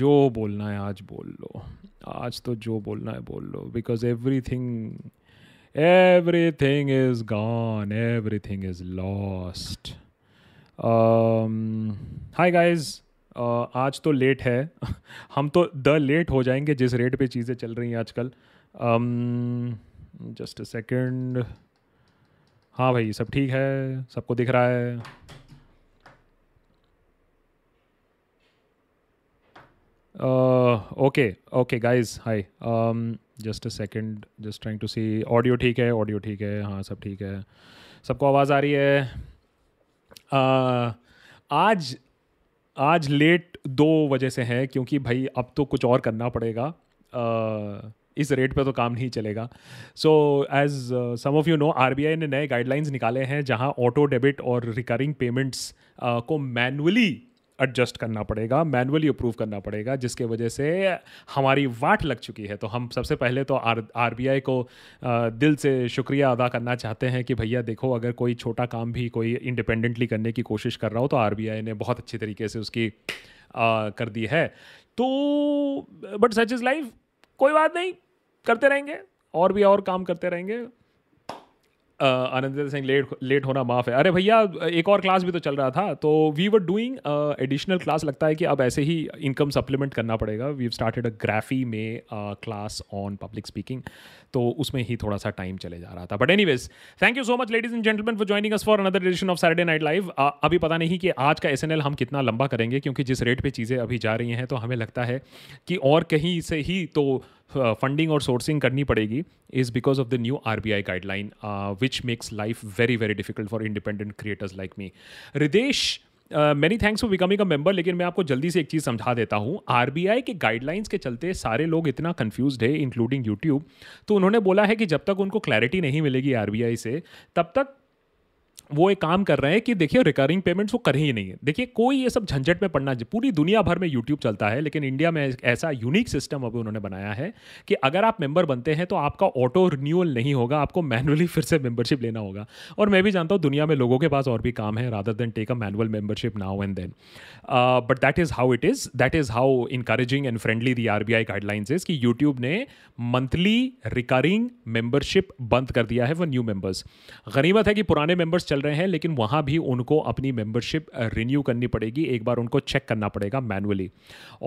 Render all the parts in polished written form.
जो बोलना है आज बोल लो, आज तो जो बोलना है बोल लो, because everything is gone, everything is lost. Hi guys, आज तो लेट है. हम तो द लेट हो जाएंगे जिस रेट पे चीज़ें चल रही हैं आजकल. Just a second. हाँ भाई, सब ठीक है, सबको दिख रहा है? Okay okay guys, hi. Just a second, just trying to see. Audio ठीक है? ऑडियो ठीक है, हाँ सब ठीक है, सबको आवाज़ आ रही है. आज लेट दो वजह से है, क्योंकि भाई अब तो कुछ और करना पड़ेगा. इस रेट पे तो काम नहीं चलेगा. So as some of you know, RBI ने नए गाइडलाइंस निकाले हैं जहां ऑटो डेबिट और रिकरिंग पेमेंट्स को मैनुअली एडजस्ट करना पड़ेगा, मैनुअली अप्रूव करना पड़ेगा, जिसके वजह से हमारी वाट लग चुकी है. तो हम सबसे पहले तो आरबीआई को दिल से शुक्रिया अदा करना चाहते हैं कि भैया देखो, अगर कोई छोटा काम भी कोई इंडिपेंडेंटली करने की कोशिश कर रहा हो तो आरबीआई ने बहुत अच्छी तरीके से उसकी कर दी है. तो बट सच इज़ लाइफ, कोई बात नहीं, करते रहेंगे और भी और काम करते रहेंगे. आनंद सिंह, लेट होना माफ़ है. अरे भैया, एक और क्लास भी तो चल रहा था, तो we were doing additional class. लगता है कि अब ऐसे ही इनकम सप्लीमेंट करना पड़ेगा. We have started a Graphy में क्लास ऑन पब्लिक स्पीकिंग, तो उसमें ही थोड़ा सा टाइम चले जा रहा था. But anyways, thank you so much ladies and gentleman for joining us for another edition of Saturday night live. अभी पता नहीं कि आज का SNL हम कितना लंबा करेंगे, क्योंकि जिस रेट पे चीज़ें अभी जा रही हैं तो हमें लगता है कि और कहीं से ही तो फंडिंग और सोर्सिंग करनी पड़ेगी. Is because of the new RBI guideline which makes life very, very difficult for independent creators like me. Ridesh, many thanks for becoming a member. लेकिन मैं आपको जल्दी से एक चीज़ समझा देता हूँ. RBI के गाइडलाइंस के चलते सारे लोग इतना कन्फ्यूज है, इंक्लूडिंग YouTube. तो उन्होंने बोला है कि जब तक उनको क्लैरिटी नहीं मिलेगी RBI से, तब तक वो एक काम कर रहे हैं कि देखिए रिकरिंग पेमेंट्स वो कर ही नहीं है. देखिए कोई ये सब झंझट में पड़ना, पूरी दुनिया भर में YouTube चलता है, लेकिन इंडिया में ऐसा यूनिक सिस्टम अभी उन्होंने बनाया है कि अगर आप मेंबर बनते हैं तो आपका ऑटो रिन्यूअल नहीं होगा, आपको मैनुअली फिर से मेंबरशिप लेना होगा. और मैं भी जानता हूँ दुनिया में लोगों के पास और भी काम है rather than take a manual membership now and then, but that is how it is, that is how encouraging and friendly the RBI guidelines is कि YouTube ने मंथली रिकरिंग मेंबरशिप बंद कर दिया है फॉर न्यू मेंबर्स. गनीमत है कि पुराने मेंबर्स रहे हैं, लेकिन वहां भी उनको अपनी मेंबरशिप रिन्यू करनी पड़ेगी, एक बार उनको चेक करना पड़ेगा मैनुअली.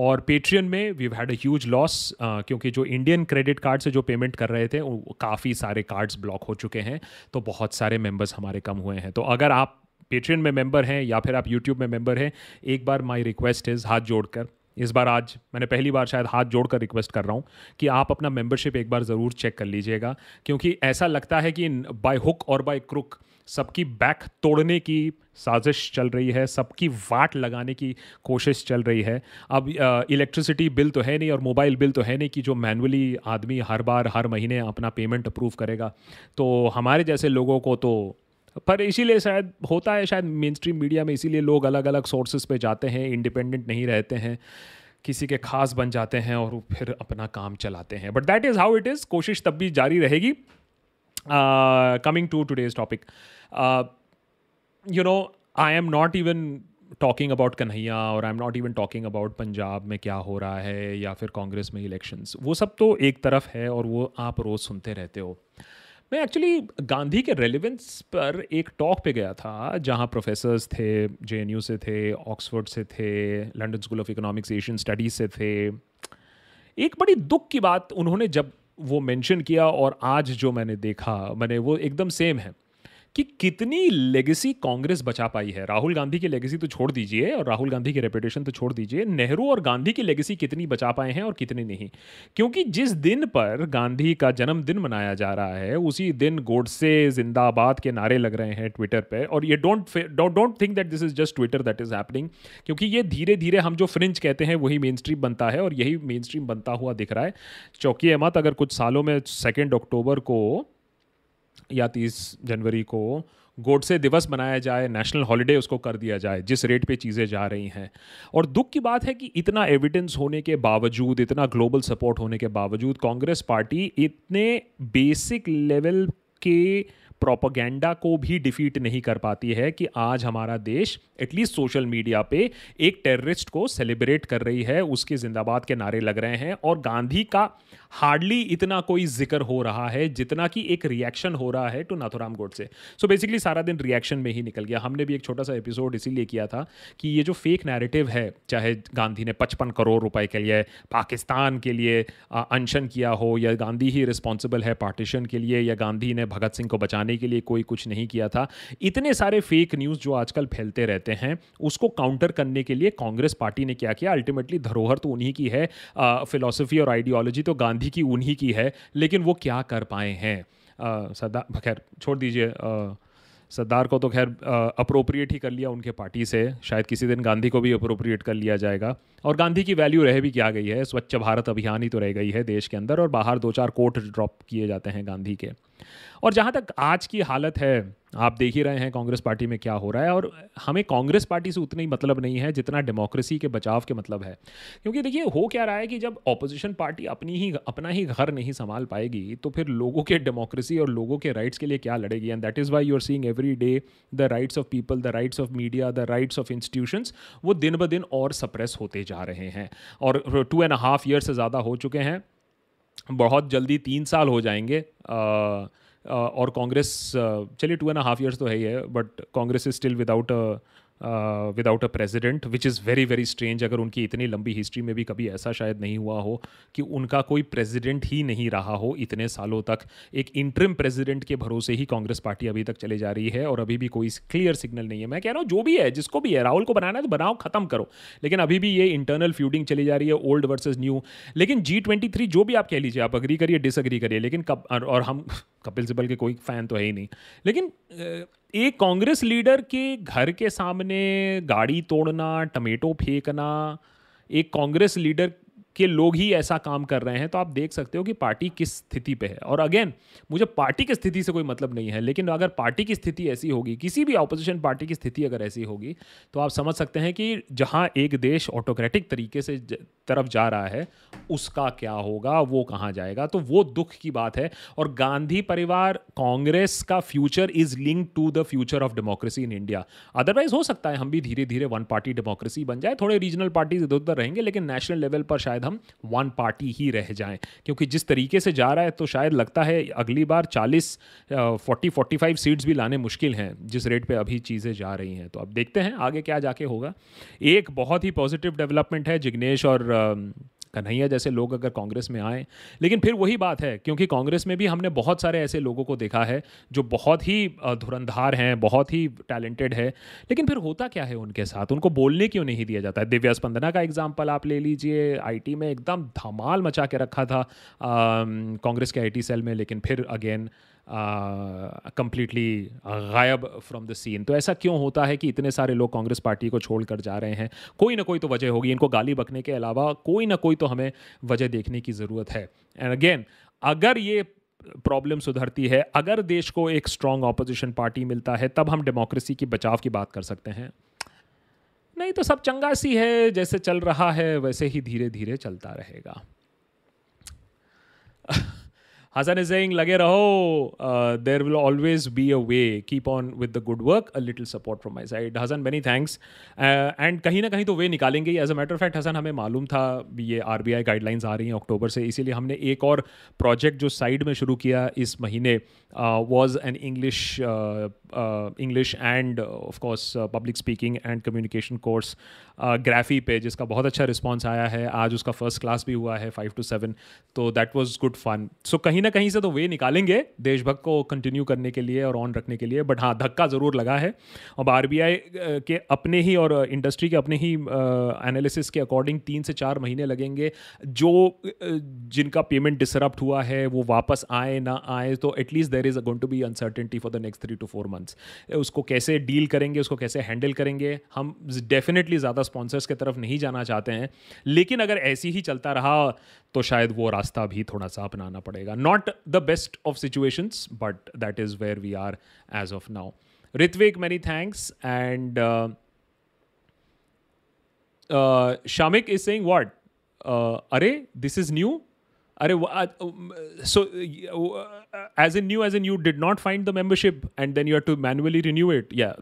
और पेट्रियन में we had a huge loss, क्योंकि जो इंडियन क्रेडिट कार्ड से जो पेमेंट कर रहे थे, काफ़ी सारे कार्ड्स ब्लॉक हो चुके हैं, तो बहुत सारे मेंबर्स हमारे कम हुए हैं. तो अगर आप पेट्रियन में मेंबर हैं या फिर आप यूट्यूब में मेंबर हैं, एक बार माई रिक्वेस्ट इज़, हाथ जोड़कर, इस बार आज मैंने पहली बार शायद हाथ जोड़कर रिक्वेस्ट कर रहा हूँ कि आप अपना मेंबरशिप एक बार ज़रूर चेक कर लीजिएगा, क्योंकि ऐसा लगता है कि बाय हुक और बाय क्रुक सबकी बैक तोड़ने की साजिश चल रही है, सबकी वाट लगाने की कोशिश चल रही है. अब इलेक्ट्रिसिटी बिल तो है नहीं और मोबाइल बिल तो है नहीं कि जो मैनुअली आदमी हर बार हर महीने अपना पेमेंट अप्रूव करेगा. तो हमारे जैसे लोगों को तो, पर इसीलिए शायद होता है, शायद मेन स्ट्रीम मीडिया में इसीलिए लोग अलग अलग सोर्सेज पे जाते हैं, इंडिपेंडेंट नहीं रहते हैं, किसी के खास बन जाते हैं और फिर अपना काम चलाते हैं. But that is how it is. कोशिश तब भी जारी रहेगी. Coming to today's topic, I am not even talking about Kanhaiya or I am not even talking about Punjab में क्या हो रहा है या फिर कांग्रेस में elections. वो सब तो एक तरफ है और वो आप रोज़ सुनते रहते हो. मैं एक्चुअली गांधी के रेलिवेंस पर एक टॉक पे गया था जहाँ प्रोफेसर्स थे, JNU से थे, ऑक्सफोर्ड से थे, London school of economics Asian studies से थे. एक बड़ी दुख की बात उन्होंने जब वो मेंशन किया और आज जो मैंने देखा, मैंने वो एकदम सेम है कि कितनी लेगेसी कांग्रेस बचा पाई है. राहुल गांधी की लेगेसी तो छोड़ दीजिए और राहुल गांधी की रेपुटेशन तो छोड़ दीजिए, नेहरू और गांधी की लेगेसी कितनी बचा पाए हैं और कितनी नहीं. क्योंकि जिस दिन पर गांधी का जन्मदिन मनाया जा रहा है, उसी दिन गोडसे जिंदाबाद के नारे लग रहे हैं ट्विटर पर. और ये don't think that this is just Twitter that is happening, क्योंकि ये धीरे धीरे हम जो फ्रिंज कहते हैं वही मेन स्ट्रीम बनता है और यही मेन स्ट्रीम बनता हुआ दिख रहा है. चौंकिए मत, अगर कुछ सालों में 2 अक्टूबर को या 30 जनवरी को गोडसे दिवस मनाया जाए, नेशनल हॉलीडे उसको कर दिया जाए, जिस रेट पे चीज़ें जा रही हैं. और दुख की बात है कि इतना एविडेंस होने के बावजूद, इतना ग्लोबल सपोर्ट होने के बावजूद, कांग्रेस पार्टी इतने बेसिक लेवल के प्रोपेगेंडा को भी डिफीट नहीं कर पाती है कि आज हमारा देश एटलीस्ट सोशल मीडिया पे एक टेररिस्ट को सेलिब्रेट कर रही है, उसके जिंदाबाद के नारे लग रहे हैं और गांधी का हार्डली इतना कोई जिक्र हो रहा है जितना कि एक रिएक्शन हो रहा है to Nathuram Godse. So basically सारा दिन रिएक्शन में ही निकल गया। हमने भी एक छोटा सा एपिसोड इसीलिए किया था कि ये जो फेक नैरेटिव है, चाहे गांधी ने 55 करोड़ रुपए के लिए पाकिस्तान के लिए अनशन किया हो, या गांधी ही रिस्पॉन्सिबल है पार्टीशन के लिए, या गांधी ने भगत सिंह को बचाने के लिए कोई कुछ नहीं किया था, इतने सारे फेक न्यूज़ जो आजकल फैलते रहते हैं, उसको काउंटर करने के लिए कांग्रेस पार्टी ने क्या किया? अल्टीमेटली धरोहर तो उन्हीं की है, फिलॉसफी और आइडियोलॉजी तो गांधी की उन्हीं की है, लेकिन वो क्या कर पाए हैं? सरदार, खैर छोड़ दीजिए, सरदार को तो खैर अप्रोप्रिएट ही कर लिया उनके पार्टी से, शायद किसी दिन गांधी को भी अप्रोप्रिएट कर लिया जाएगा। और गांधी की वैल्यू रह भी क्या गई है, स्वच्छ भारत अभियान ही तो रह गई है देश के अंदर, और बाहर 2-4 कोट ड्रॉप किए जाते हैं गांधी के। और जहाँ तक आज की हालत है, आप देख ही रहे हैं कांग्रेस पार्टी में क्या हो रहा है, और हमें कांग्रेस पार्टी से उतना ही मतलब नहीं है जितना डेमोक्रेसी के बचाव के मतलब है। क्योंकि देखिए हो क्या रहा है कि जब ऑपोजिशन पार्टी अपना ही घर नहीं संभाल पाएगी तो फिर लोगों के डेमोक्रेसी और लोगों के राइट्स के लिए क्या लड़ेगी? And that is why you are seeing every day the rights of people, the rights of media, the rights of institutions, वो दिन ब दिन और सप्रेस होते जा रहे हैं। और 2.5 ईयर से ज़्यादा हो चुके हैं, बहुत जल्दी 3 साल हो जाएंगे। और कांग्रेस, चलिए 2.5 ईयर्स तो है ही है, but Congress is still without a president, which is very very strange. अगर उनकी इतनी लंबी हिस्ट्री में भी कभी ऐसा शायद नहीं हुआ हो कि उनका कोई प्रेसिडेंट ही नहीं रहा हो इतने सालों तक। एक इंटरिम प्रेसिडेंट के भरोसे ही कांग्रेस पार्टी अभी तक चले जा रही है और अभी भी कोई क्लियर सिग्नल नहीं है। मैं कह रहा हूँ जो भी है, जिसको भी है, राहुल को बनाना है तो बनाओ, खत्म करो, लेकिन अभी भी ये इंटरनल फ्यूडिंग चली जा रही है, ओल्ड वर्सेज न्यू। लेकिन G23 जो भी आप कह लीजिए, आप अग्री करिए डिसअग्री करिए, लेकिन और हम कपिल सिब्बल के कोई फैन तो है ही नहीं, लेकिन एक कांग्रेस लीडर के घर के सामने गाड़ी तोड़ना, टमेटो फेंकना, एक कांग्रेस लीडर के लोग ही ऐसा काम कर रहे हैं, तो आप देख सकते हो कि पार्टी किस स्थिति पे है। और अगेन, मुझे पार्टी की स्थिति से कोई मतलब नहीं है, लेकिन अगर पार्टी की स्थिति ऐसी होगी, किसी भी ऑपोजिशन पार्टी की स्थिति अगर ऐसी होगी, तो आप समझ सकते हैं कि जहां एक देश ऑटोक्रेटिक तरीके से तरफ जा रहा है, उसका क्या होगा, वो कहाँ जाएगा। तो वो दुख की बात है। और गांधी परिवार, कांग्रेस का future is linked to the future of democracy in India. Otherwise हो सकता है हम भी धीरे धीरे वन पार्टी डेमोक्रेसी बन जाए, थोड़े रीजनल पार्टीज इधर उधर रहेंगे, लेकिन नेशनल लेवल पर शायद हम वन पार्टी ही रह जाएं, क्योंकि जिस तरीके से जा रहा है तो शायद लगता है अगली बार 40-45 सीट्स भी लाने मुश्किल हैं जिस रेट पे अभी चीज़ें जा रही हैं। तो अब देखते हैं आगे क्या जाके होगा। एक बहुत ही पॉजिटिव डेवलपमेंट है, जिग्नेश और कन्हैया जैसे लोग अगर कांग्रेस में आए, लेकिन फिर वही बात है क्योंकि कांग्रेस में भी हमने बहुत सारे ऐसे लोगों को देखा है जो बहुत ही धुरंधार हैं, बहुत ही टैलेंटेड है, लेकिन फिर होता क्या है उनके साथ, उनको बोलने क्यों नहीं दिया जाता है। दिव्या स्पंदना का एग्जाम्पल आप ले लीजिए, आईटी में एकदम धमाल मचा के रखा था कांग्रेस के IT सेल में, लेकिन फिर अगेन कंप्लीटली गायब फ्रॉम द सीन। तो ऐसा क्यों होता है कि इतने सारे लोग कांग्रेस पार्टी को छोड़कर जा रहे हैं? कोई ना कोई तो वजह होगी, इनको गाली बकने के अलावा कोई ना कोई तो हमें वजह देखने की ज़रूरत है। एंड अगेन, अगर ये प्रॉब्लम सुधरती है, अगर देश को एक स्ट्रॉन्ग ऑपोजिशन पार्टी मिलता है, तब हम डेमोक्रेसी की बचाव की बात कर सकते हैं। नहीं तो सब चंगासी है, जैसे चल रहा है वैसे ही धीरे धीरे चलता रहेगा। Hasan is saying, लगे रहो, there will always be a way, keep on with the good work, a little support from my side. Hasan, many thanks. And कहीं ना कहीं तो वे निकालेंगे। As a matter of fact, Hasan, हमें मालूम था ये RBI गाइडलाइंस आ रही हैं अक्टूबर से, इसीलिए हमने एक और प्रोजेक्ट जो साइड में शुरू किया इस महीने was an English and of course public speaking and communication course Graphy पे, जिसका बहुत अच्छा रिस्पॉन्स आया है। आज उसका फर्स्ट क्लास भी हुआ है 5 to 7, तो that was good fun। सो कहीं ना कहीं से तो वे निकालेंगे देशभक्त को कंटिन्यू करने के लिए और ऑन रखने के लिए, बट हाँ, धक्का ज़रूर लगा है। अब RBI के अपने ही और इंडस्ट्री के अपने ही एनालिसिस के अकॉर्डिंग 3 से 4 महीने लगेंगे, जो जिनका पेमेंट डिसरप्ट हुआ है वो वापस आए ना आए, तो at least there is going to be uncertainty for the next 3 to 4 months. उसको कैसे डील करेंगे, उसको कैसे हैंडल करेंगे, हम डेफिनेटली ज़्यादा स्पॉन्सर्स की तरफ नहीं जाना चाहते हैं, लेकिन अगर ऐसे ही चलता रहा तो शायद वो रास्ता भी थोड़ा सा अपनाना पड़ेगा। Not the best of situations, but that is where we are as of now. Ritvik, many thanks. And Shamik is saying what? Arey, this is new. अरे सो as in you did not find the membership and then you have to manually renew it. Yeah,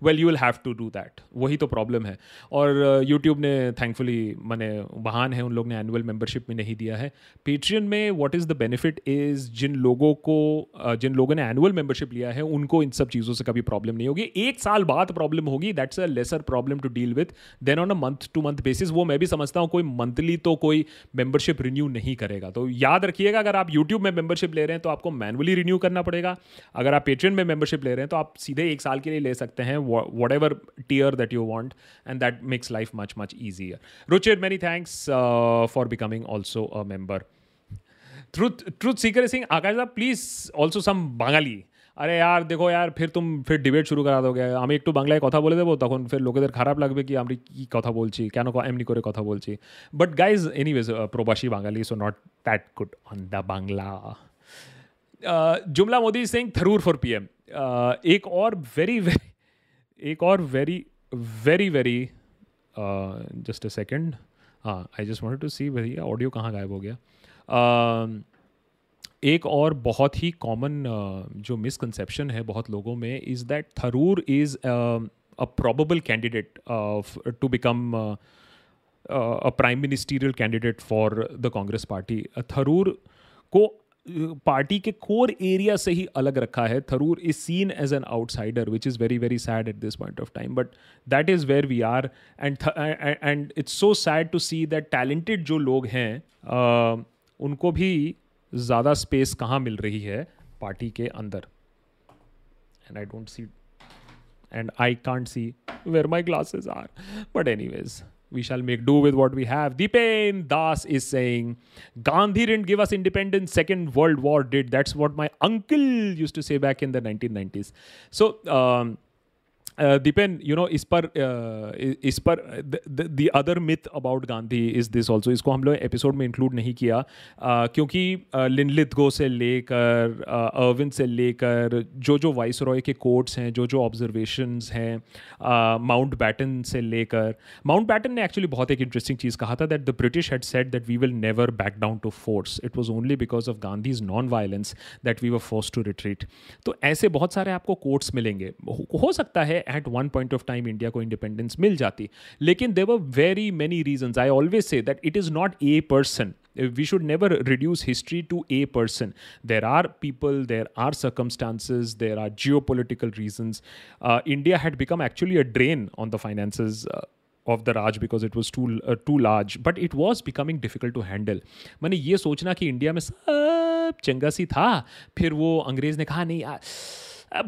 well you will have to do that. वही तो problem है. और YouTube ने thankfully माने बहान है, उन लोग ने annual membership में नहीं दिया है. Patreon में what is the benefit is जिन लोगों ने annual membership लिया है उनको इन सब चीज़ों से कभी problem नहीं होगी. एक साल बाद problem होगी, that's a lesser problem to deal with then on a month to month basis. वो मैं भी समझता हूँ कोई monthly तो कोई membership renew नहीं करेगा. तो याद रखिएगा अगर आप YouTube में membership ले रहे हैं तो आपको मैनुअली रिन्यू करना पड़ेगा. अगर आप Patreon में membership ले रहे हैं तो आप सीधे एक साल के लिए ले सकते हैं, whatever tier that you want, and that makes life much much easier. Richard, many thanks for becoming also a member. Truth Seeker Singh, Akash sir, please also some Bengali. अरे यार देखो यार फिर डिबेट शुरू करा दोगे. আমি একটু বাংলায় কথা বলে দেব তখন फिर লোকেদের খারাপ লাগবে কি আমি কি কথা বলছি কেন এমনি করে কথা বলছি. বাট গাইজ এনিওয়েজ প্রবাসী Bangali so not that good on the Bangla. जुमला मोदी सिंह थरूर फॉर PM. एक और very very just a second. हाँ I just wanted to see भैया ऑडियो कहाँ गायब हो गया. एक और बहुत ही कॉमन जो मिसकंसेप्शन है बहुत लोगों में is that Tharoor is a probable candidate to become a prime ministerial candidate for the Congress party. Tharoor को पार्टी के कोर एरिया से ही अलग रखा है. Tharoor is seen as an outsider which is very very sad at this point of time. But that is where we are and it's so sad to see that talented जो लोग हैं उनको भी ज़्यादा स्पेस कहाँ मिल रही है पार्टी के अंदर. And I can't see where my glasses are. But anyways we shall make do with what we have. Deepen Das is saying, Gandhi didn't give us independence, Second World War did. That's what my uncle used to say back in the 1990s. So, Deepen, you know, the other myth about Gandhi is this also. इसको हम लोग episode में include नहीं किया क्योंकि लिनलित गो से लेकर Irwin से लेकर जो जो वाइस रॉय के कोट्स हैं जो जो ऑब्जर्वेशंस हैं माउंट बैटन से लेकर. माउंट बैटन ने एक्चुअली बहुत एक इंटरेस्टिंग चीज़ कहा था that the British had said that we will never back down to force. It was only because of Gandhi's non violence that we were force to retreat. तो ऐसे बहुत सारे आपको कोट्स मिलेंगे. हो सकता है at one point of time India को independence मिल जाती लेकिन there were very many reasons. I always say that it is not a person. We should never reduce history to a person. There are people, there are circumstances, there are geopolitical reasons. India had become actually a drain on the finances of the Raj because it was too large, but it was becoming difficult to handle. मैंने ये सोचना कि India में सब चंगा सी था फिर वो अंग्रेज ने कहा नहीं यार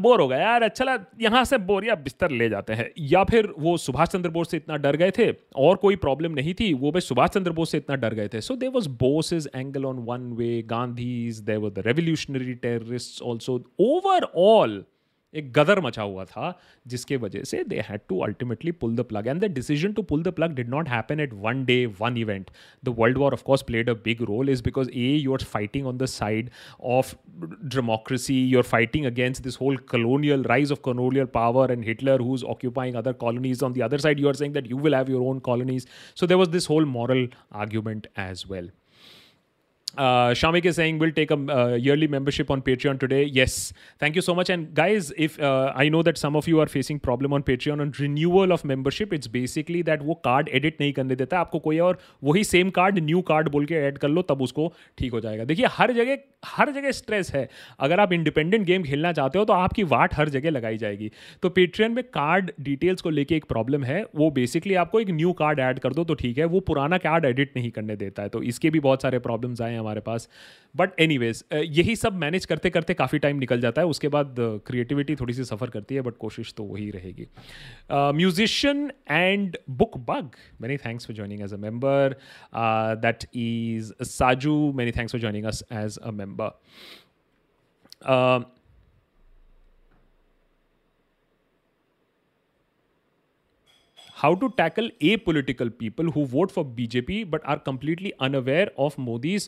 बोर हो गया यार अच्छा लग यहाँ से बोर या बिस्तर ले जाते हैं. या फिर वो सुभाष चंद्र बोस से इतना डर गए थे और कोई प्रॉब्लम नहीं थी वो भाई सुभाष चंद्र बोस से इतना डर गए थे. So there was Bose's angle on one way Gandhi's there were the revolutionary terrorists also. Overall एक गदर मचा हुआ था जिसके वजह से they had to ultimately pull the plug and the decision to pull the plug did not happen at one day one event. The world war of course played a big role is because a you are fighting on the side of democracy. You are fighting against this whole colonial rise of colonial power and Hitler who is occupying other colonies on the other side. You are saying that you will have your own colonies. So there was this whole moral argument as well. Shamik is saying we'll take a yearly membership on Patreon today. Yes, thank you so much. And guys, if I know that some of you are facing problem on Patreon on renewal of membership, it's basically that वो card edit नहीं करने देता आपको कोई और वही same card new card बोल के add कर लो तब उसको ठीक हो जाएगा. देखिए हर जगह स्ट्रेस है. अगर आप इंडिपेंडेंट गेम खेलना चाहते हो तो आपकी वाट हर जगह लगाई जाएगी. तो पेट्रियन में कार्ड डिटेल्स को लेके एक प्रॉब्लम है. वो बेसिकली आपको एक न्यू कार्ड ऐड कर दो तो ठीक है, वो पुराना कार्ड एडिट नहीं करने देता है. तो इसके भी बहुत सारे प्रॉब्लम्स आए हैं हमारे पास. बट एनीवेज यही सब मैनेज करते करते काफ़ी टाइम निकल जाता है. उसके बाद क्रिएटिविटी थोड़ी सी सफ़र करती है बट कोशिश तो वही रहेगी. Musician and book bug, many thanks for joining as a member. That is Saju, many thanks for joining us as a member. How to tackle apolitical people who vote for BJP but are completely unaware of Modi's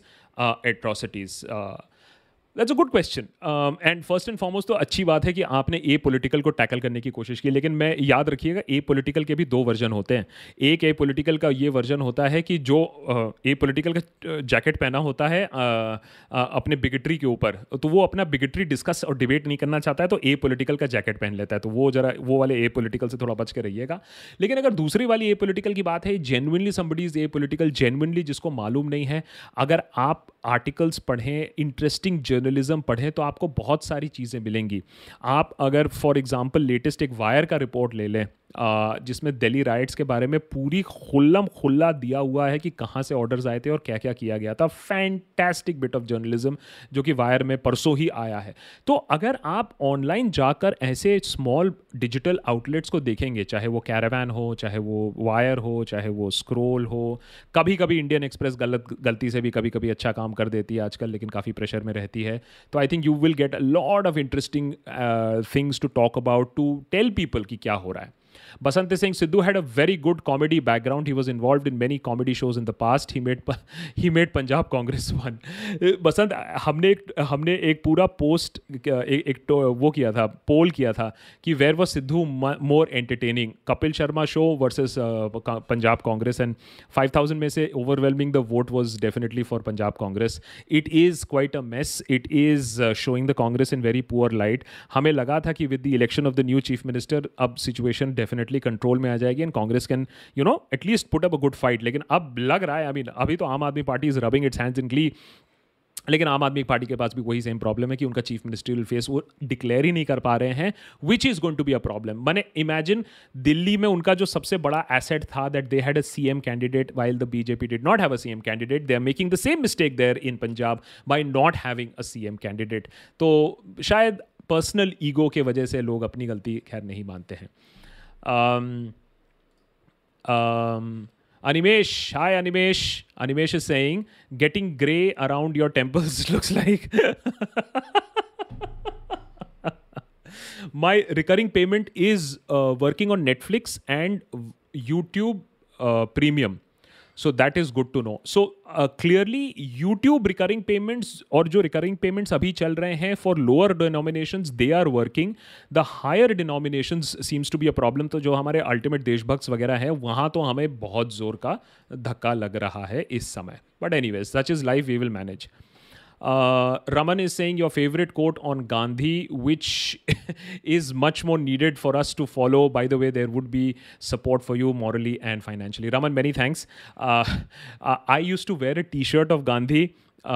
atrocities. That's a good question. And first and foremost तो अच्छी बात है कि आपने apolitical को tackle करने की कोशिश की, लेकिन मैं याद रखिएगा apolitical के भी दो वर्जन होते हैं. एक apolitical का ये वर्जन होता है कि जो apolitical का जैकेट पहना होता है अपने बिगेटरी के ऊपर, तो वो अपना बिगेटरी डिस्कस और डिबेट नहीं करना चाहता है, तो apolitical का जैकेट पहन लेता है. तो वो जरा वो वाले apolitical से थोड़ा बच के रहिएगा. लेकिन अगर दूसरी वाली apolitical की बात है, genuinely somebody is apolitical, genuinely जिसको मालूम नहीं है, अगर आप आर्टिकल्स पढ़ें, इंटरेस्टिंग जर्नलिज्म पढ़ें, तो आपको बहुत सारी चीज़ें मिलेंगी. आप अगर फॉर एग्जांपल लेटेस्ट एक वायर का रिपोर्ट ले लें जिसमें दिल्ली राइट्स के बारे में पूरी खुल्लम खुल्ला दिया हुआ है कि कहाँ से ऑर्डर्स आए थे और क्या क्या किया गया था. फैंटास्टिक बिट ऑफ जर्नलिज्म जो कि वायर में परसों ही आया है. तो अगर आप ऑनलाइन जाकर ऐसे स्मॉल डिजिटल आउटलेट्स को देखेंगे, चाहे वो कैरावान हो, चाहे वो वायर हो, चाहे वो स्क्रोल हो, कभी कभी इंडियन एक्सप्रेस गलती से भी कभी कभी अच्छा काम कर देती है आजकल, लेकिन काफ़ी प्रेशर में रहती है. तो I think you will get a lot of interesting things to talk about, to tell people कि क्या हो रहा है. Basant Singh Sidhu had a very good comedy background. He was involved in many comedy shows in the past. He made Punjab Congress one. Basant, हमने एक पूरा post एक वो किया था, पोल किया था कि where was Sidhu more entertaining? Kapil Sharma show versus Punjab Congress, and 5,000 में से overwhelming the vote was definitely for Punjab Congress. It is quite a mess. It is showing the Congress in very poor light. हमें लगा था कि with the election of the new chief minister, अब situation definitely control में आ जाएगी and Congress can you know at least put up a good fight. लेकिन अब लग रहा है, अभी तो Aam Aadmi party is rubbing its hands in glee. लेकिन आम आदमी पार्टी के पास भी वही सेम प्रॉब्लम है कि उनका चीफ मिनिस्ट्रियल फेस वो डिक्लेयर ही नहीं कर पा रहे हैं, which is going to be a problem. मैंने इमेजिन दिल्ली में उनका जो सबसे बड़ा एसेट था, that they had a CM candidate while the BJP did not have a CM candidate. They are making the same mistake there in Punjab by not having a CM candidate. तो शायद personal ego के वजह से लोग अपनी गलती खैर नहीं मानते हैं. Animesh, hi Animesh. Animesh is saying, getting grey around your temples looks like. My recurring payment is working on Netflix and YouTube Premium. So that is good to know. So clearly YouTube recurring payments और जो recurring payments अभी चल रहे हैं for lower denominations, they are working. The higher denominations seems to be a problem. तो जो हमारे ultimate देशभक्त वगैरह हैं, वहाँ तो हमें बहुत जोर का धक्का लग रहा है इस समय. But anyways, such is life. We will manage. Raman is saying your favorite quote on Gandhi, which is much more needed for us to follow. By the way, there would be support for you morally and financially. Raman, many thanks. I used to wear a t-shirt of Gandhi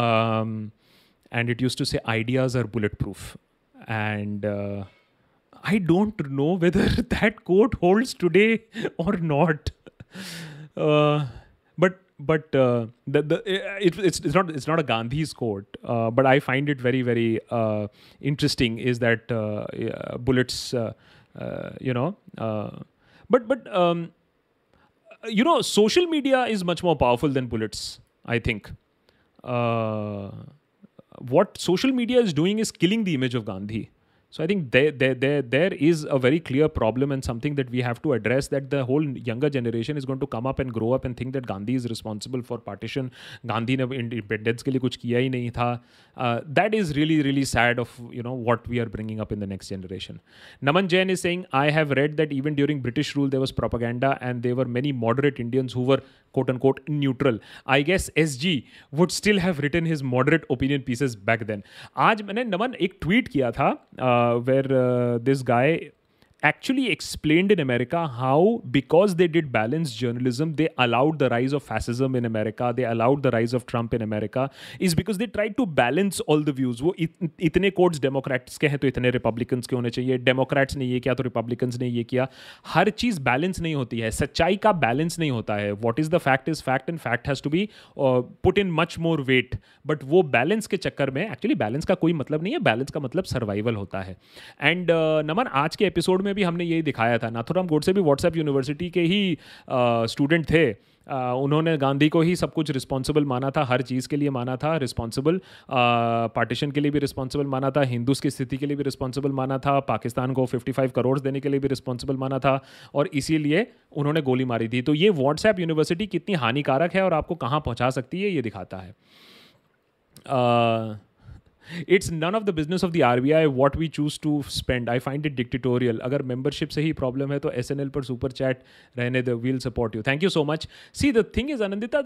and it used to say ideas are bulletproof. And I don't know whether that quote holds today or not. But it's not a Gandhi's quote, but I find it very, very interesting. Is that bullets? Social media is much more powerful than bullets, I think. What social media is doing is killing the image of Gandhi. So I think there is a very clear problem and something that we have to address, that the whole younger generation is going to come up and grow up and think that Gandhi is responsible for partition. Gandhi ne independence ke liye kuch kiya hi nahi tha. That is really, really sad of, you know, what we are bringing up in the next generation. Naman Jain is saying, I have read that even during British rule, there was propaganda and there were many moderate Indians who were quote-unquote neutral. I guess SG would still have written his moderate opinion pieces back then. Aaj maine Naman ek tweet kiya tha, where this guy actually explained in America how, because they did balanced journalism, they allowed the rise of fascism in America, they allowed the rise of Trump in America, is because they tried to balance all the views. वो इतने codes Democrats के हैं तो इतने Republicans के होने चाहिए, Democrats ने ये किया तो रिपब्लिकन्स ने ये किया. हर चीज़ बैलेंस नहीं होती है, सच्चाई का बैलेंस नहीं होता है. What is the fact is fact and fact has to be put in much more weight. But वो बैलेंस के चक्कर में, एक्चुअली बैलेंस का कोई मतलब नहीं है, बैलेंस का मतलब सर्वाइवल होता है. एंड नमन, आज के एपिसोड भी हमने यही दिखाया था. नाथुराम गोडसे भी व्हाट्सएप यूनिवर्सिटी के ही स्टूडेंट थे. उन्होंने गांधी को ही सब कुछ रिस्पॉन्सिबल माना था, हर चीज़ के लिए माना था रिस्पॉन्सिबल, पार्टीशन के लिए भी रिस्पॉन्सिबल माना था, हिंदूस की स्थिति के लिए भी रिस्पॉन्सिबल माना था, पाकिस्तान को 55 करोड़ देने के लिए भी रिस्पॉन्सिबल माना था, और इसीलिए उन्होंने गोली मारी थी. तो ये व्हाट्सएप यूनिवर्सिटी कितनी हानिकारक है और आपको कहाँ पहुँचा सकती है, ये दिखाता है. It's none of the business of the RBI what we choose to spend. I find it dictatorial. अगर membership से ही problem है तो SNL पर super chat रहने दो. We'll support you. Thank you so much. See the thing is Anandita,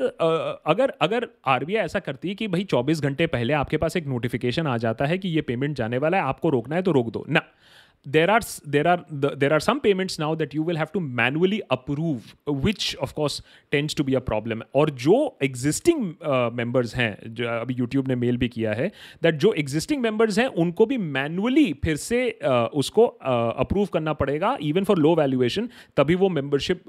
अगर RBI ऐसा करती है कि भाई 24 घंटे पहले आपके पास एक notification आ जाता है कि ये payment जाने वाला है, आपको रोकना है तो रोक दो ना. There are some payments now that you will have to manually approve, which of course tends to be a problem. और जो existing members हैं, जो अभी YouTube ने mail भी किया है, that जो existing members हैं उनको भी manually फिर से उसको approve करना पड़ेगा, even for low valuation, तभी वो membership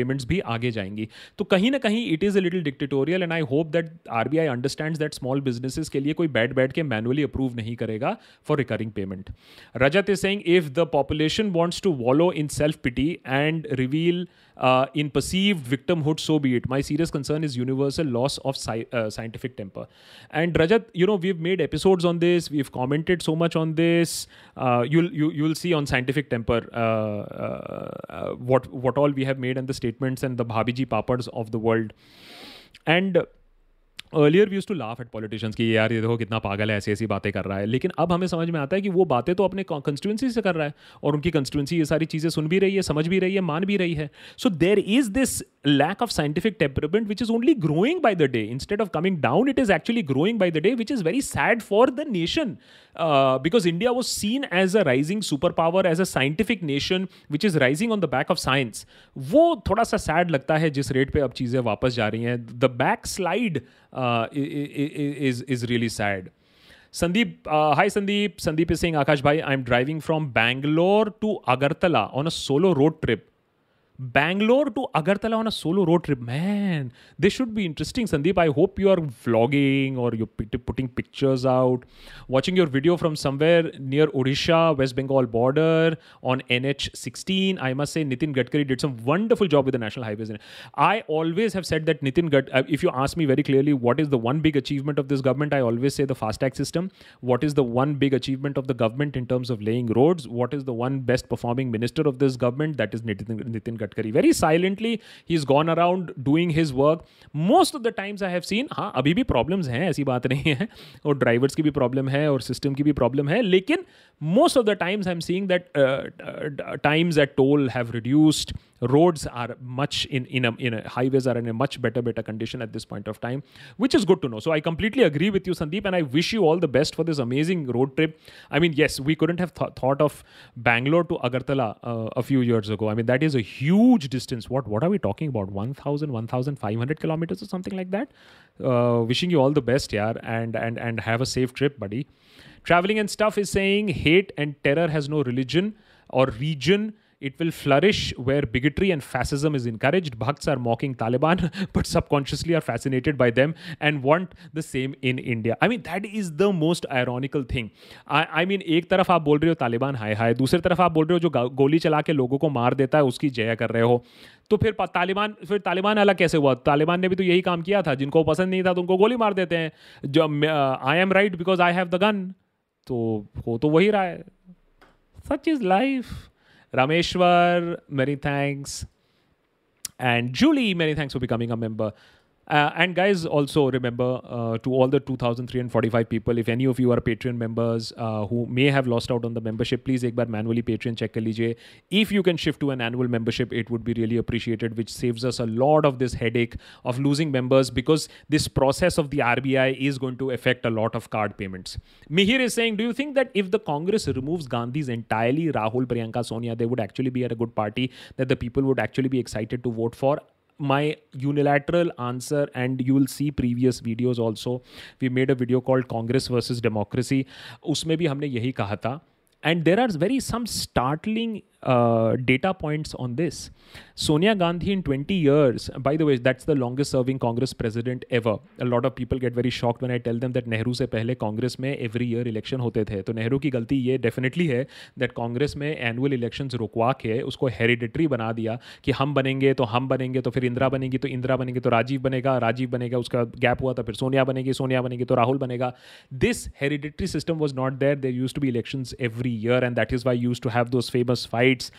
payments भी आगे जाएंगी. तो कहीं ना कहीं it is a little dictatorial and I hope that RBI understands that small businesses के लिए कोई बैठ के manually approve नहीं करेगा for recurring payment. Rajat is saying if the population wants to wallow in self-pity and revel in perceived victimhood, so be it. My serious concern is universal loss of scientific temper. And Rajat, you know, we've made episodes on this. We've commented so much on this. You'll see on scientific temper what all we have made and the statements and the Bhabiji Papads of the world. And earlier we used to laugh at politicians कि यार ये देखो कितना पागल है, ऐसी ऐसी बातें कर रहा है. लेकिन अब हमें समझ में आता है कि वो बातें तो अपने constituency से कर रहा है और उनकी constituency ये सारी चीज़ें सुन भी रही है, समझ भी रही है, मान भी रही है. So there is this lack of scientific temperament which is only growing by the day. Instead of coming down, it is actually growing by the day, which is very sad for the nation because India was seen as a rising superpower, as a scientific nation which is rising on the back of science. वो थोड़ा सा sad लगता है जिस rate पे अब चीज़ें वापस जा रही हैं. The backslide is really sad. Sandeep, hi Sandeep. Sandeep is saying, Akash bhai, I'm driving from Bangalore to Agartala on a solo road trip. Bangalore to Agartala on a solo road trip. Man, this should be interesting, Sandeep. I hope you are vlogging or you're putting pictures out, watching your video from somewhere near Odisha, West Bengal border on NH16. I must say Nitin Gadkari did some wonderful job with the national highways. I always have said that Nitin Gadkari, if you ask me very clearly, what is the one big achievement of this government? I always say the fast track system. What is the one big achievement of the government in terms of laying roads? What is the one best performing minister of this government? That is Nitin Gadkari. Very silently, he's gone around doing his work. Most of the times I have seen, हाँ अभी भी problems हैं, ऐसी बात नहीं है, और drivers की भी problem है और system की भी problem है, लेकिन most of the times I'm seeing that times at toll have reduced, roads are much highways are in a much better condition at this point of time, which is good to know. So I completely agree with you, Sandeep, and I wish you all the best for this amazing road trip. I mean, yes, we couldn't have thought of Bangalore to Agartala a few years ago. I mean, that is a huge distance. What are we talking about? 1,500 kilometers or something like that. Wishing you all the best, yaar, and have a safe trip, buddy. Traveling and Stuff is saying hate and terror has no religion or region. It will flourish where bigotry and fascism is encouraged. Bhakts are mocking Taliban, but subconsciously are fascinated by them and want the same in India. I mean, that is the most ironical thing. I mean, एक तरफ आप बोल रहे हो तालिबान हाय हाय, दूसरी तरफ आप बोल रहे हो जो गोली चला के लोगों को मार देता है उसकी जय कर रहे हो. तो फिर तालिबान अलग कैसे हुआ? तालिबान ने भी तो यही काम किया था, जिनको पसंद नहीं था तो उनको गोली मार देते हैं. जो I am right because I have the gun, तो हो तो वही रहा है. Such is life. Rameshwar, many thanks. And Julie, many thanks for becoming a member. And guys, also remember to all the 2,345 people, if any of you are Patreon members who may have lost out on the membership, please ek baar manually Patreon check kar lijiye. If you can shift to an annual membership, it would be really appreciated, which saves us a lot of this headache of losing members, because this process of the RBI is going to affect a lot of card payments. Mihir is saying, do you think that if the Congress removes Gandhi's entirely, Rahul, Priyanka, Sonia, they would actually be at a good party that the people would actually be excited to vote for? My unilateral answer, and you will see previous videos also, we made a video called Congress versus Democracy. उसमें भी हमने यही कहा था. And there are some startling data points on this. Sonia Gandhi in 20 years, by the way, that's the longest serving Congress president ever. A lot of people get very shocked when I tell them that Nehru se pehle Congress mein every year election होते थे. तो Nehru की गलती ये definitely है that Congress में annual elections रुकवा के उसको hereditary बना दिया कि हम बनेंगे तो फिर इंदिरा बनेंगी तो राजीव बनेगा, उसका gap हुआ था, फिर सोनिया बनेगी तो राहुल बनेगा. This hereditary system was not there. There used to be elections every year, and that is why you used to have those famous fights debates,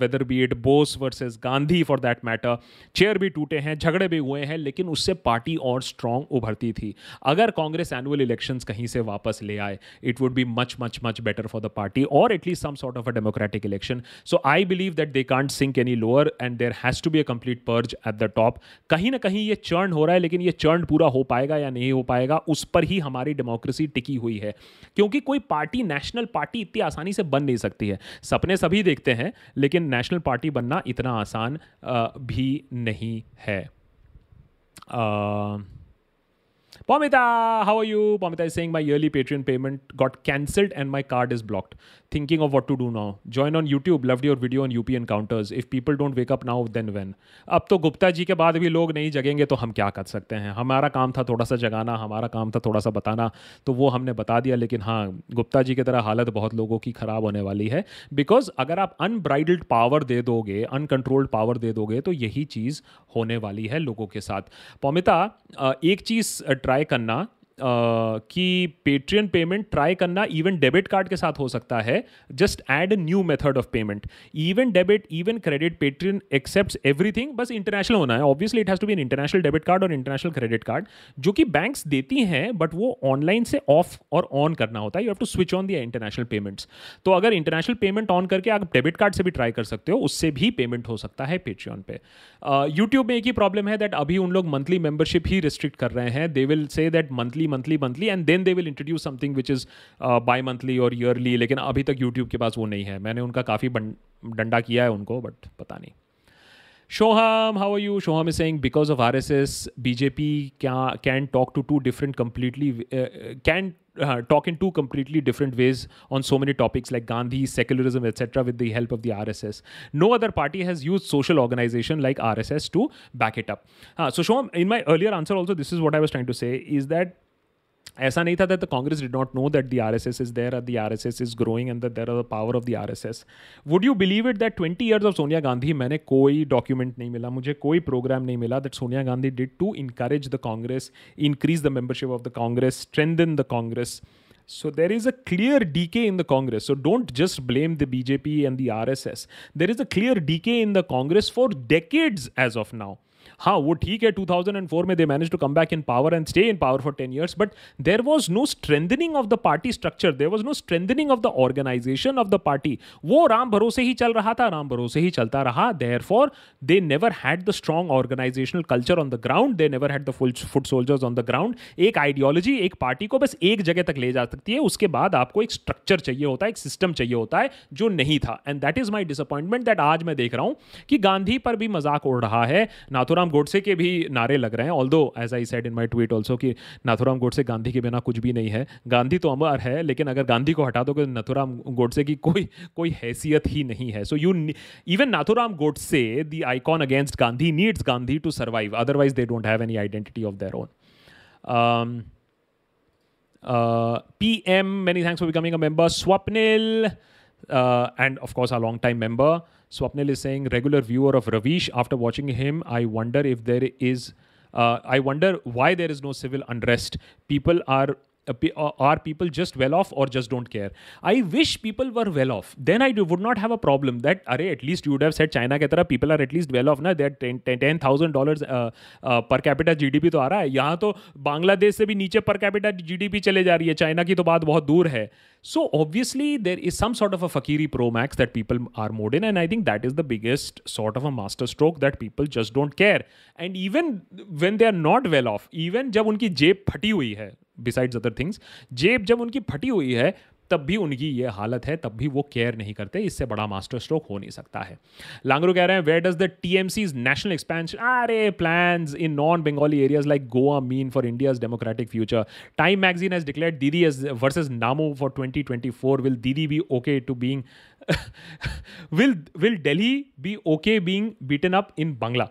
whether be it Bose versus Gandhi for that matter. Chair भी टूटे हैं, झगड़े भी हुए हैं, लेकिन उससे party और स्ट्रांग उभरती थी. अगर कांग्रेस एनुअल इलेक्शंस कहीं से वापस ले आए, it would be much much much better for the party और at least some sort of a democratic election. So I believe that they can't sink any lower and there has to be a complete purge at the top. कहीं ना कहीं ये churn हो रहा है, लेकिन ये चर्न पूरा हो पाएगा या नहीं हो पाएगा उस पर ही हमारी डेमोक्रेसी टिकी हुई है, क्योंकि कोई पार्टी नेशनल पार्टी इतनी आसानी से बन नहीं सकती है. सपने सभी देखते हैं, लेकिन नेशनल पार्टी बनना इतना आसान भी नहीं है. Pomita, how are you? Pomita is saying my yearly Patreon payment got cancelled and my card is blocked. Thinking of what to do now. Join on YouTube. Loved your video on UP encounters. If people don't wake up now, then when? अब तो गुप्ता जी के बाद भी लोग नहीं जगेंगे तो हम क्या कर सकते हैं? हमारा काम था थोड़ा सा जगाना, हमारा काम था थोड़ा सा बताना, तो वो हमने बता दिया. लेकिन हाँ, गुप्ता जी की तरह हालत बहुत लोगों की ख़राब होने वाली है, बिकॉज अगर आप अनब्राइडल्ड पावर दे दोगे, अनकंट्रोल्ड पावर दे दोगे, तो यही चीज़ होने वाली है लोगों के साथ. पौमिता, एक चीज़ ट्राई करना कि पेट्रियन पेमेंट ट्राई करना इवन डेबिट कार्ड के साथ हो सकता है. Just add a new method of payment. Even debit, even credit, Patreon accepts everything. बस इंटरनेशनल होना है. Obviously it has to be an international debit card और इंटरनेशनल क्रेडिट कार्ड, जो कि बैंक्स देती हैं, बट वो ऑनलाइन से ऑफ और ऑन करना होता है. You have to switch on the international payments. तो अगर इंटरनेशनल पेमेंट ऑन करके आप डेबिट कार्ड से भी ट्राई कर सकते हो, उससे भी पेमेंट हो सकता है पेट्रियन पे. यूट्यूब में एक ही प्रॉब्लम है दैट अभी उन लोग मंथली मेंबरशिप ही रिस्ट्रिक्ट कर रहे हैं. They will say that monthly monthly monthly and then they will introduce something which is bimonthly और ईयरली. लेकिन अभी तक यूट्यूब के पास वो नहीं है. मैंने उनका काफ़ी डंडा किया है उनको, बट पता नहीं. Shoham, how are you? Shoham is saying because of RSS, BJP can talk to two different completely talk in two completely different ways on so many topics like Gandhi, secularism, etc. with the help of the RSS. No other party has used social organization like RSS to back it up. So Shoham, in my earlier answer also, this is what I was trying to say is that ऐसा नहीं था that the Congress did not know that the RSS is there, the RSS is growing and there are the power of the RSS. Would you believe it that 20 years of Sonia Gandhi, मैंने कोई document नहीं मिला, मुझे कोई program नहीं मिला that Sonia Gandhi did to encourage the Congress, increase the membership of the Congress, strengthen the Congress. So there is a clear decay in the Congress. So don't just blame the BJP and the RSS. There is a clear decay in the Congress for decades as of now. हाँ, वो ठीक है 2004 में they manage to come back in power and stay in power for 10 years, but there was no strengthening of the party structure, there was no strengthening of the organisation of the party. वो राम भरोसे ही चल रहा था, राम भरोसे ही चलता रहा. Therefore they never had the strong organisational culture on the ground, they never had the foot soldiers on the ground. एक आइडियोलॉजी एक पार्टी को बस एक जगह तक ले जा सकती है, उसके बाद आपको एक स्ट्रक्चर चाहिए होता है, एक सिस्टम चाहिए होता है, जो नहीं था. And that is my disappointment that आज मैं देख रहा हूँ कि गांधी पर भी मजाक उड़ रहा है, नाथुराम गोडसे के भी नारे लग रहे हैं. Although as I said in my tweet also कि नाथुराम गोडसे गांधी के बिना कुछ भी नहीं है. गांधी तो अमर है, लेकिन अगर गांधी को हटा दो तो नाथुराम गोडसे की कोई हैसियत ही नहीं है. So you even Nathuram Godse the icon against Gandhi needs Gandhi to survive, otherwise they don't have any identity of their own. PM, many thanks for becoming a member. Swapnil, and of course our long time member Swapnil is saying regular viewer of Ravish. After watching him, I wonder if there is I wonder why there is no civil unrest. People are people just well off or just don't care? I wish people were well off. Then I would not have a problem that array, at least you would have said China ke tarah people are at least well off na, they are $10,000 per capita GDP to aa raha hai. Yahan to Bangladesh se bhi niche per capita GDP chale ja rahi hai, China ki to baat bahut dur hai. So obviously there is some sort of a fakiri pro max that people are mowed in, and I think that is the biggest sort of a master stroke that people just don't care. And even when they are not well off, even jab unki jeb phati hui hai, besides other things, जेब जब उनकी फटी हुई है तब भी उनकी ये हालत है, तब भी वो केयर नहीं करते. इससे बड़ा मास्टर स्ट्रोक हो नहीं सकता है. लांगरू कह रहे हैं where does the TMC's national expansion are plans in non Bengali areas like Goa mean for India's democratic future. Time magazine has declared Didi versus NaMo for 2024. Will Didi be okay to being will Delhi be okay being beaten up in Bangla?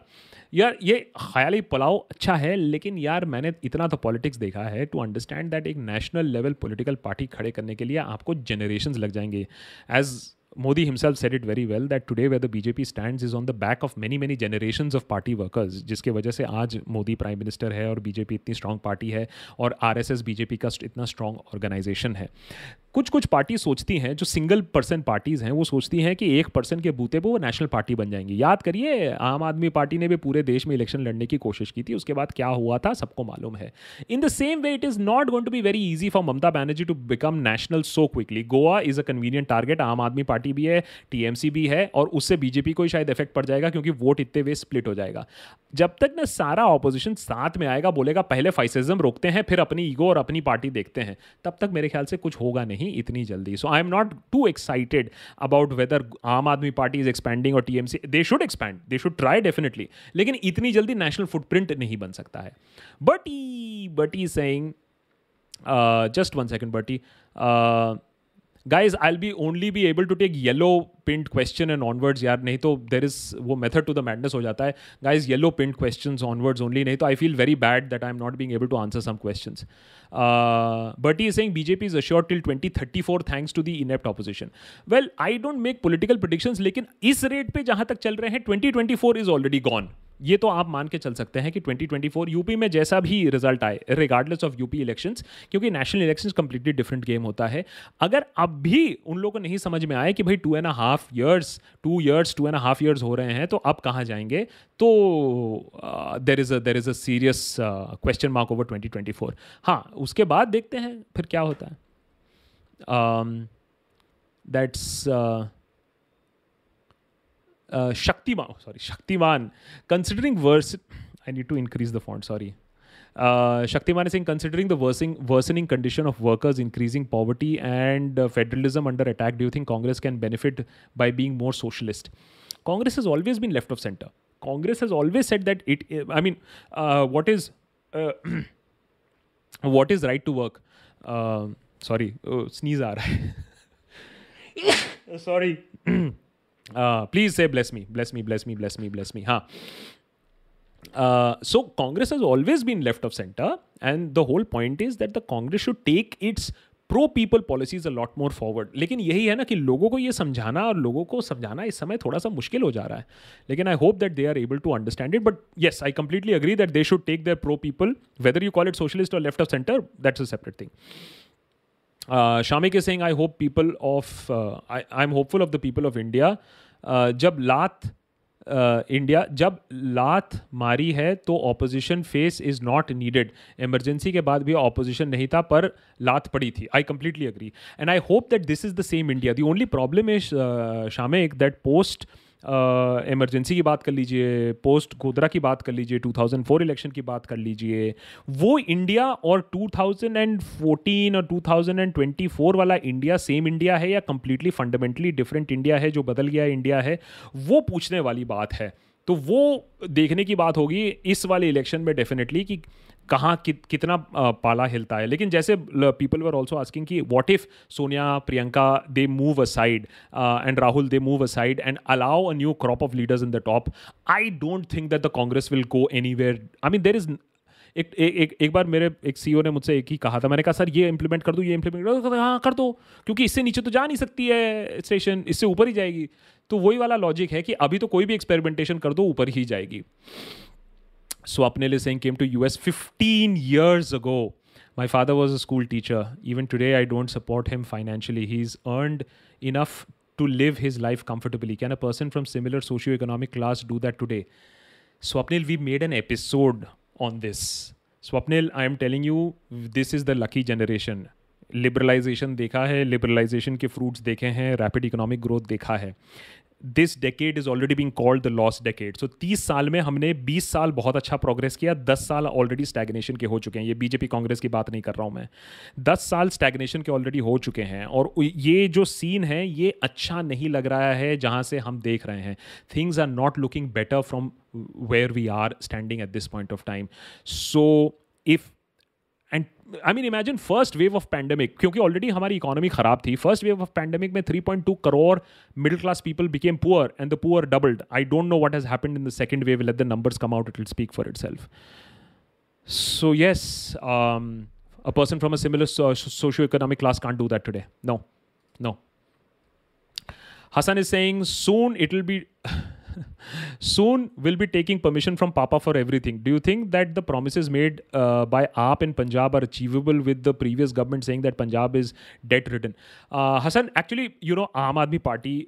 यार ये ख्याली पुलाव अच्छा है, लेकिन यार मैंने इतना तो politics देखा है टू अंडरस्टैंड दैट एक नेशनल लेवल पॉलिटिकल पार्टी खड़े करने के लिए आपको जनरेशंस लग जाएंगे. As Modi himself said it very well that today where the BJP stands is on the back of many generations of party workers, जिसके वजह से आज मोदी प्राइम मिनिस्टर है और बीजेपी इतनी स्ट्रांग पार्टी है और RSS BJP का इतना स्ट्रांग ऑर्गेनाइजेशन है. कुछ कुछ पार्टी सोचती हैं, जो सिंगल पर्सन पार्टीज़ हैं वो सोचती हैं कि 1% के बूते पर वो नेशनल पार्टी बन जाएंगी। याद करिए आम आदमी पार्टी ने भी पूरे देश में इलेक्शन लड़ने की कोशिश की थी, उसके बाद क्या हुआ था सबको मालूम है। In the same way it is not going to be very easy for Mamata Banerjee to become national so quickly. Goa is a convenient target, Aam Aadmi party भी है, टीएमसी भी है, और उससे बीजेपी को ही शायद इफेक्ट पड़ जाएगा क्योंकि वोट इतने वे स्प्लिट हो जाएगा। जब तक ना सारा ऑपोजिशन साथ में आएगा, बोलेगा पहले फाइसिज्म रोकते हैं फिर अपनी ईगो और अपनी पार्टी देखते हैं, तब तक मेरे ख्याल से कुछ होगा नहीं इतनी जल्दी। So I am not too excited about whether Aam Aadmi party is expanding और TMC. They should expand, they should try definitely, लेकिन इतनी जल्दी नेशनल फुटप्रिंट नहीं बन सकता है। But he saying just one second, but he guys I'll be only be able to take yellow pinned question and onwards यार, नहीं तो there is वो method to the madness हो जाता है। guys yellow pinned questions onwards only, नहीं तो I feel very bad that I'm not being able to answer some questions। But he is saying BJP is assured till 2034 thanks to the inept opposition। Well I don't make political predictions, लेकिन इस rate पे जहाँ तक चल रहे हैं 2024 is already gone। ये तो आप मान के चल सकते हैं कि 2024 यूपी में जैसा भी रिजल्ट आए रिगार्डलेस ऑफ यूपी इलेक्शंस, क्योंकि national elections completely different game होता है। अगर अब भी उन लोगों को नहीं समझ में आए कि भाई 2.5 years हो रहे हैं तो अब कहाँ जाएंगे, तो there is a serious question mark over 2024। हाँ उसके बाद देखते हैं फिर क्या होता है। Shaktiman considering verse I need to increase the font sorry Shaktiman is saying considering the worsening condition of workers, increasing poverty and federalism under attack, do you think Congress can benefit by being more socialist? Congress has always been left of centre. Congress has always said that it I mean what is right to work. Sorry sneeze आ रहा है sorry please say bless me. हाँ so Congress has always been left of center and the whole point is that the Congress should take its pro people policies a lot more forward. लेकिन यही है ना कि लोगों को ये समझाना और लोगों को समझाना इस समय थोड़ा सा मुश्किल हो जा रहा है, लेकिन I hope that they are able to understand it. But yes I completely agree that they should take their pro people, whether you call it socialist और left of centre, that's a separate thing. Shamik is saying, I'm hopeful of the people of India. जब लात मारी है तो opposition face is not needed. Emergency के बाद भी opposition नहीं था पर लात पड़ी थी। I completely agree. And I hope that this is the same India. The only problem is, Shamik, that post emergency की बात कर लीजिए, पोस्ट गोधरा की बात कर लीजिए, 2004 इलेक्शन की बात कर लीजिए, वो इंडिया और 2014 और 2024 वाला इंडिया सेम इंडिया है या कम्प्लीटली फंडामेंटली डिफरेंट इंडिया है, जो बदल गया इंडिया है, वो पूछने वाली बात है। तो वो देखने की बात होगी इस वाले इलेक्शन में डेफिनेटली कि कहाँ कितना पाला हिलता है। लेकिन जैसे पीपल वर ऑल्सो आस्किंग कि what if Sonia Priyanka they move aside and Rahul they move aside and allow a new crop of leaders in the top, I don't think that the Congress will go anywhere. I mean there is एक बार मेरे एक CEO ने मुझसे एक ही कहा था, मैंने कहा सर ये इम्प्लीमेंट कर दो, हाँ कर दो क्योंकि इससे नीचे तो जा नहीं सकती है स्टेशन, इससे ऊपर ही जाएगी। तो वही वाला लॉजिक है कि अभी तो कोई भी एक्सपेरिमेंटेशन कर दो ऊपर ही जाएगी। Swapnil is saying came to US 15 years ago. My father was a school teacher. Even today, I don't support him financially. He's earned enough to live his life comfortably. Can a person from similar socio-economic class do that today? Swapnil, we made an episode on this. Swapnil, I am telling you, this is the lucky generation. Liberalization देखा है, liberalization के fruits देखे हैं, rapid economic growth देखा है. This decade is already being called the lost decade. So 30 साल में हमने 20 साल बहुत अच्छा प्रोग्रेस किया, 10 साल ऑलरेडी स्टैग्नेशन के हो चुके हैं। ये बीजेपी कांग्रेस की बात नहीं कर रहा हूँ मैं, 10 साल स्टैग्नेशन के ऑलरेडी हो चुके हैं और ये जो सीन है ये अच्छा नहीं लग रहा है। जहाँ से हम देख रहे हैं things are not looking better from where we are standing at this point of time. So if and I mean imagine first wave of pandemic, क्योंकि ऑलरेडी हमारी इकोनॉमी खराब थी, फर्स्ट वेव ऑफ पैंडेमिक में 3.2 crore middle class people became poor and the poor doubled. I don't know what has happened in the second wave, let the numbers come out, it will speak for itself. So yes, a person from a similar socio economic class can't do that today. No no. Hasan is saying soon it will be Soon we'll be taking permission from Papa for everything. Do you think that the promises made by AAP in Punjab are achievable with the previous government saying that Punjab is debt-ridden? Hassan, actually, you know, Aam Aadmi Party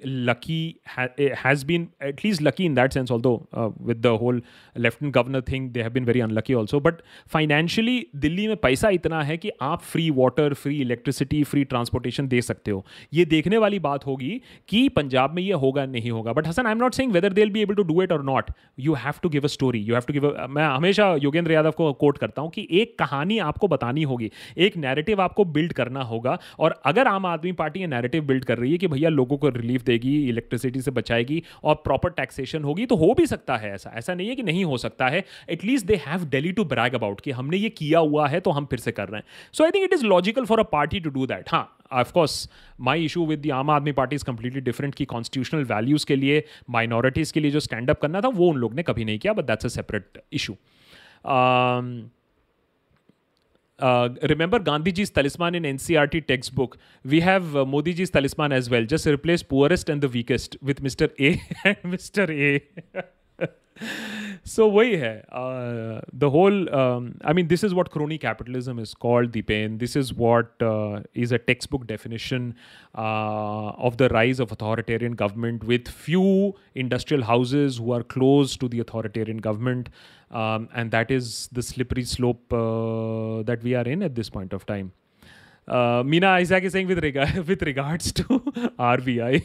has been at least lucky in that sense, although with the whole lieutenant governor thing, they have been very unlucky also. But financially, Delhi mein paisa itna hai ki aap free water, free electricity, free transportation de sakte ho. Ye dekhne wali baat hogi ki Punjab mein ye hoga nahi hoga. But Hassan, I'm not saying whether they'll be able to do it or not. You have to give a story. You have to give a... मैं हमेशा योगेंद्र यादव को coat करता हूँ कि एक कहानी आपको बतानी होगी, एक नैरेटिव आपको बिल्ड करना होगा. और अगर आम आदमी पार्टी ये नैरेटिव बिल्ड कर रही है कि भैया लोगों को रिलीफ देगी, इलेक्ट्रिसिटी से बचाएगी और प्रॉपर टैक्सेशन होगी, तो हो भी सकता है ऐसा. ऐसा नहीं है कि नहीं हो सकता है. At least they have Delhi to brag about कि हमने ये किया हुआ है तो हम फिर से कर रहे हैं. So I think it is logical for a party to do that. हाँ, of course my issue with the Aam Aadmi party is completely different कि कॉन्स्टिट्यूशनल वैल्यूज़ के लिए, माइनॉरिटीज़ के लिए जो स्टैंड अप करना था वो उन लोग ने कभी नहीं किया. But that's a separate issue. Remember Gandhiji's talisman in NCRT textbook. We have Modiji's talisman as well. Just replace poorest and the weakest with Mr. A and Mr. A. So वही है. The whole, I mean, this is what crony capitalism is called, Dipen. This is what is a textbook definition of the rise of authoritarian government with few industrial houses who are close to the authoritarian government. And that is the slippery slope that we are in at this point of time. Meena Isaac is saying with regards to RBI.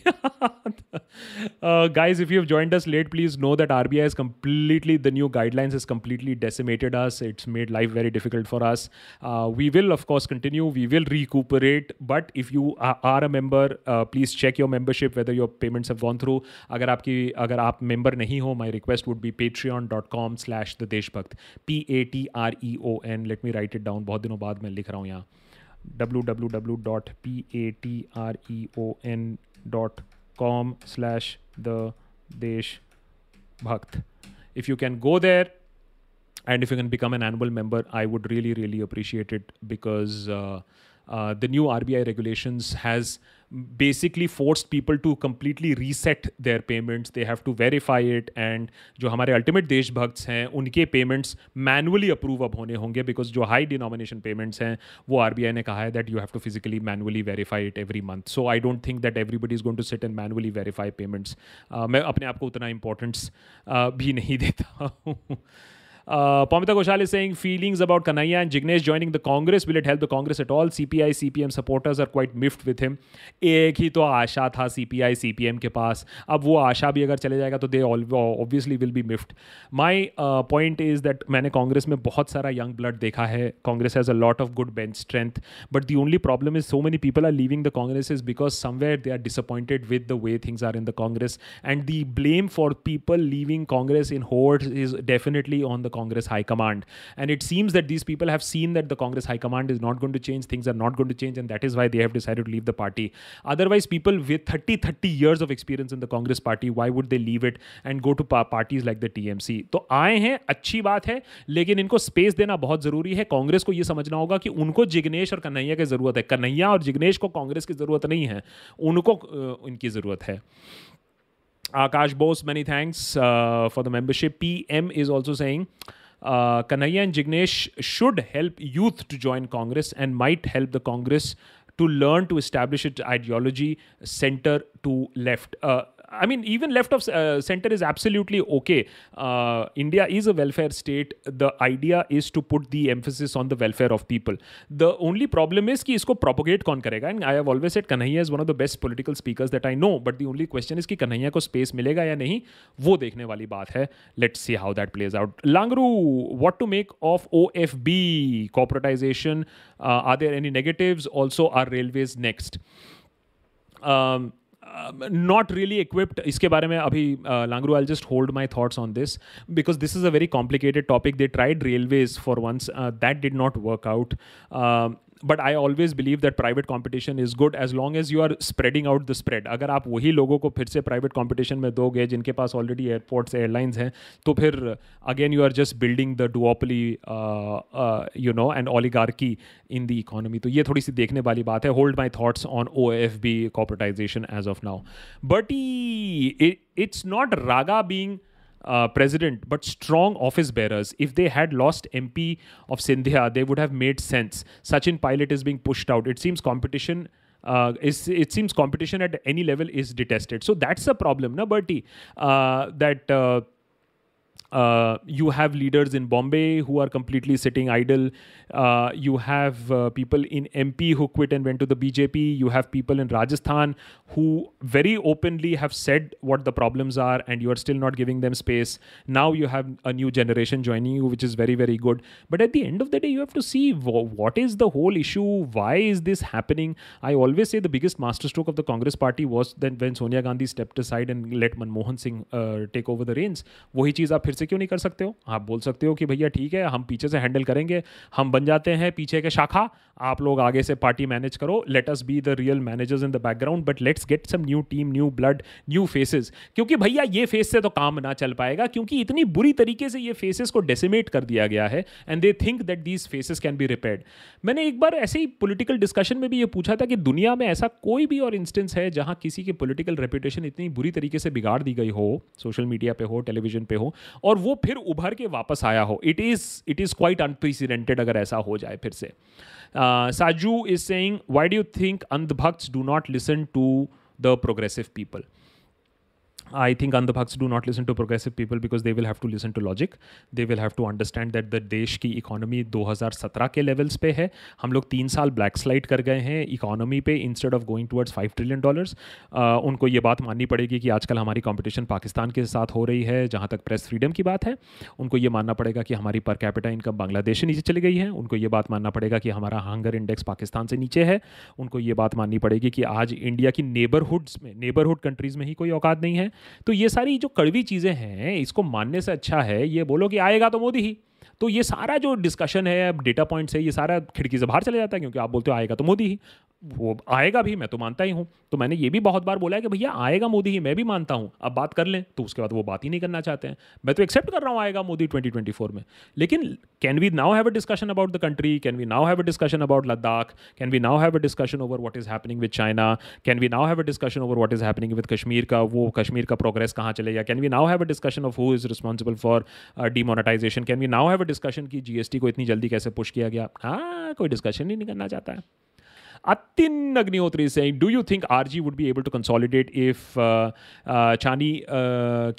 Guys, if you have joined us late, please know that RBI has completely, the new guidelines has completely decimated us. It's made life very difficult for us. We will, of course, continue. We will recuperate. But if you are a member, please check your membership, whether your payments have gone through. Agar aap member nahi ho, my request would be patreon.com/thedeshbhakt. Patreon. Let me write it down. बहुत दिनों बाद मैं लिख रहा हूँ यहाँ. www.patreon.com/thedeshbhakt. If you can go there and if you can become an annual member, I would really, really appreciate it, because the new RBI regulations has basically forced people to completely reset their payments. They have to verify it, and जो हमारे ultimate देशभक्त्स हैं उनके payments manually approve अब होने होंगे, because जो high denomination payments हैं वो RBI ने कहा है that you have to physically manually verify it every month. So I don't think that everybody is going to sit and manually verify payments. मैं अपने आप को उतना importance भी नहीं देता हूँ. Pamita Ghoshal is saying feelings about Kanhaiya and Jignesh joining the Congress. Will it help the Congress at all? CPI, CPM supporters are quite miffed with him. एक ही तो आशा था CPI, CPM के पास. अब वो आशा भी अगर चले जाएगा तो they obviously will be miffed. My point is that मैंने कांग्रेस में बहुत सारा young blood देखा है. Congress has a lot of good bench strength. But the only problem is so many people are leaving the Congress is because somewhere they are disappointed with the way things are in the Congress. And the blame for people leaving Congress in hordes is definitely on the Congress High Command. And it seems that these people have seen that the Congress High Command is not going to change, things are not going to change, and that is why they have decided to leave the party. Otherwise, people with 30 years of experience in the Congress party, why would they leave it and go to parties like the TMC? तो आए हैं, अच्छी बात है, लेकिन इनको space देना बहुत ज़रूरी है. कांग्रेस को ये समझना होगा कि उनको जिग्नेश और कन्हैया की ज़रूरत है. कन्हैया और जिग्नेश को कांग्रेस की ज़रूरत नहीं है, उनको इनकी ज़रूरत है. Akash Bose, many thanks for the membership. PM is also saying Kanhaiya and Jignesh should help youth to join Congress and might help the Congress to learn to establish its ideology center to left. I mean, even left of center is absolutely okay. India is a welfare state. The idea is to put the emphasis on the welfare of people. The only problem is कि इसको propagate कौन करेगा. And I have always said Kanhaiya is one of the best political speakers that I know. But the only question is कि Kanhaiya को space मिलेगा या नहीं, वो देखने वाली बात है. Let's see how that plays out. Langru, what to make of OFB corporatization? Are there any negatives? Also, are railways next? Not really equipped. इसके बारे में अभी Langru, I'll just hold my thoughts on this because this is a very complicated topic. They tried railways for once. That did not work out. But I always believe that private competition is good as long as you are spreading out the spread. अगर आप वही लोगों को फिर से private competition में दोगे जिनके पास ऑलरेडी एयरपोर्ट्स एयरलाइंस हैं, तो फिर again you are just building the duopoly you know and oligarchy in the economy. तो ये थोड़ी सी देखने वाली बात है. Hold my thoughts on OFB corporatisation as of now. But it's not RaGa being president, but strong office bearers. If they had lost MP of Sindhya, they would have made sense. Sachin Pilot is being pushed out. It seems competition competition at any level is detested. So that's the problem, na Bertie? You have leaders in Bombay who are completely sitting idle. You have people in MP who quit and went to the BJP. You have people in Rajasthan who very openly have said what the problems are, and you are still not giving them space. Now you have a new generation joining you, which is very, very good. But at the end of the day, you have to see what is the whole issue? Why is this happening? I always say the biggest masterstroke of the Congress party was that when Sonia Gandhi stepped aside and let Manmohan Singh take over the reins. वही चीज़ आप फिर से क्यों नहीं कर सकते हो? आप बोल सकते हो कि भैया ठीक है, हम पीछे से हैंडल करेंगे, हम बन जाते हैं पीछे के शाखा, आप लोग आगे से पार्टी मैनेज करो. Let us be the real managers in the background, but let's get some new team, new blood, new faces. क्योंकि भैया ये फेस से तो काम ना चल पाएगा, क्योंकि इतनी बुरी तरीके से ये फेसेस को डेसिमेट कर दिया गया है and they think that these faces can be repaired. मैंने एक बार ऐसे ही पॉलिटिकल डिस्कशन में भी ये पूछा था कि दुनिया में ऐसा कोई भी और इंस्टेंस है जहां किसी की पॉलिटिकल रेपुटेशन इतनी बुरी तरीके से बिगाड़ दी गई हो, सोशल मीडिया पे हो, टेलीविजन पे हो, और वो फिर उभर के वापस आया हो? इट इज़ क्वाइट अनप्रेसिडेंटेड अगर ऐसा हो जाए फिर से. Saju is saying, why do you think अंधभक्त्स do not listen to the progressive people? I think Andhbhakts do not listen to progressive people because they will have to listen to logic. They will have to understand that the देश की economy 2017 के levels पे है. हम लोग 3 साल backslide कर गए हैं economy पे instead of going towards $5 trillion. उनको ये बात माननी पड़ेगी कि आजकल हमारी competition पाकिस्तान के साथ हो रही है. जहाँ तक press freedom की बात है, उनको ये मानना पड़ेगा कि हमारी per capita income बांग्लादेश से नीचे चली गई है. उनको ये बात मानना पड़ेगा कि हमारा hunger index पाकिस्तान से नीचे है. उनको ये बात माननी पड़ेगी कि आज इंडिया की neighborhood countries में ही कोई औकात नहीं है. तो ये सारी जो कड़वी चीज़ें हैं, इसको मानने से अच्छा है ये बोलो कि आएगा तो मोदी ही. तो ये सारा जो डिस्कशन है, डेटा पॉइंट्स है, ये सारा खिड़की से बाहर चले जाता है क्योंकि आप बोलते हो आएगा तो मोदी ही. वो आएगा भी, मैं तो मानता ही हूँ. तो मैंने ये भी बहुत बार बोला है कि भैया आएगा मोदी ही, मैं भी मानता हूँ, अब बात कर लें. तो उसके बाद वो बात ही नहीं करना चाहते हैं. मैं तो एक्सेप्ट कर रहा हूँ आएगा मोदी 2024 में, लेकिन can we now have a discussion about the country? Can we now have a discussion about Ladakh? Can we now have a discussion over what is happening with China? Can we now have a discussion over what is happening with Kashmir का, वो कश्मीर का progress कहाँ चलेगा? Can we now have a discussion of who is responsible for demonetisation? Can we now have a discussion कि GST को इतनी जल्दी कैसे पुश किया गया? हाँ, कोई डिस्कशन ही नहीं करना चाहता है. Atin Agnihotri is saying, do you think RG would be able to consolidate if Chani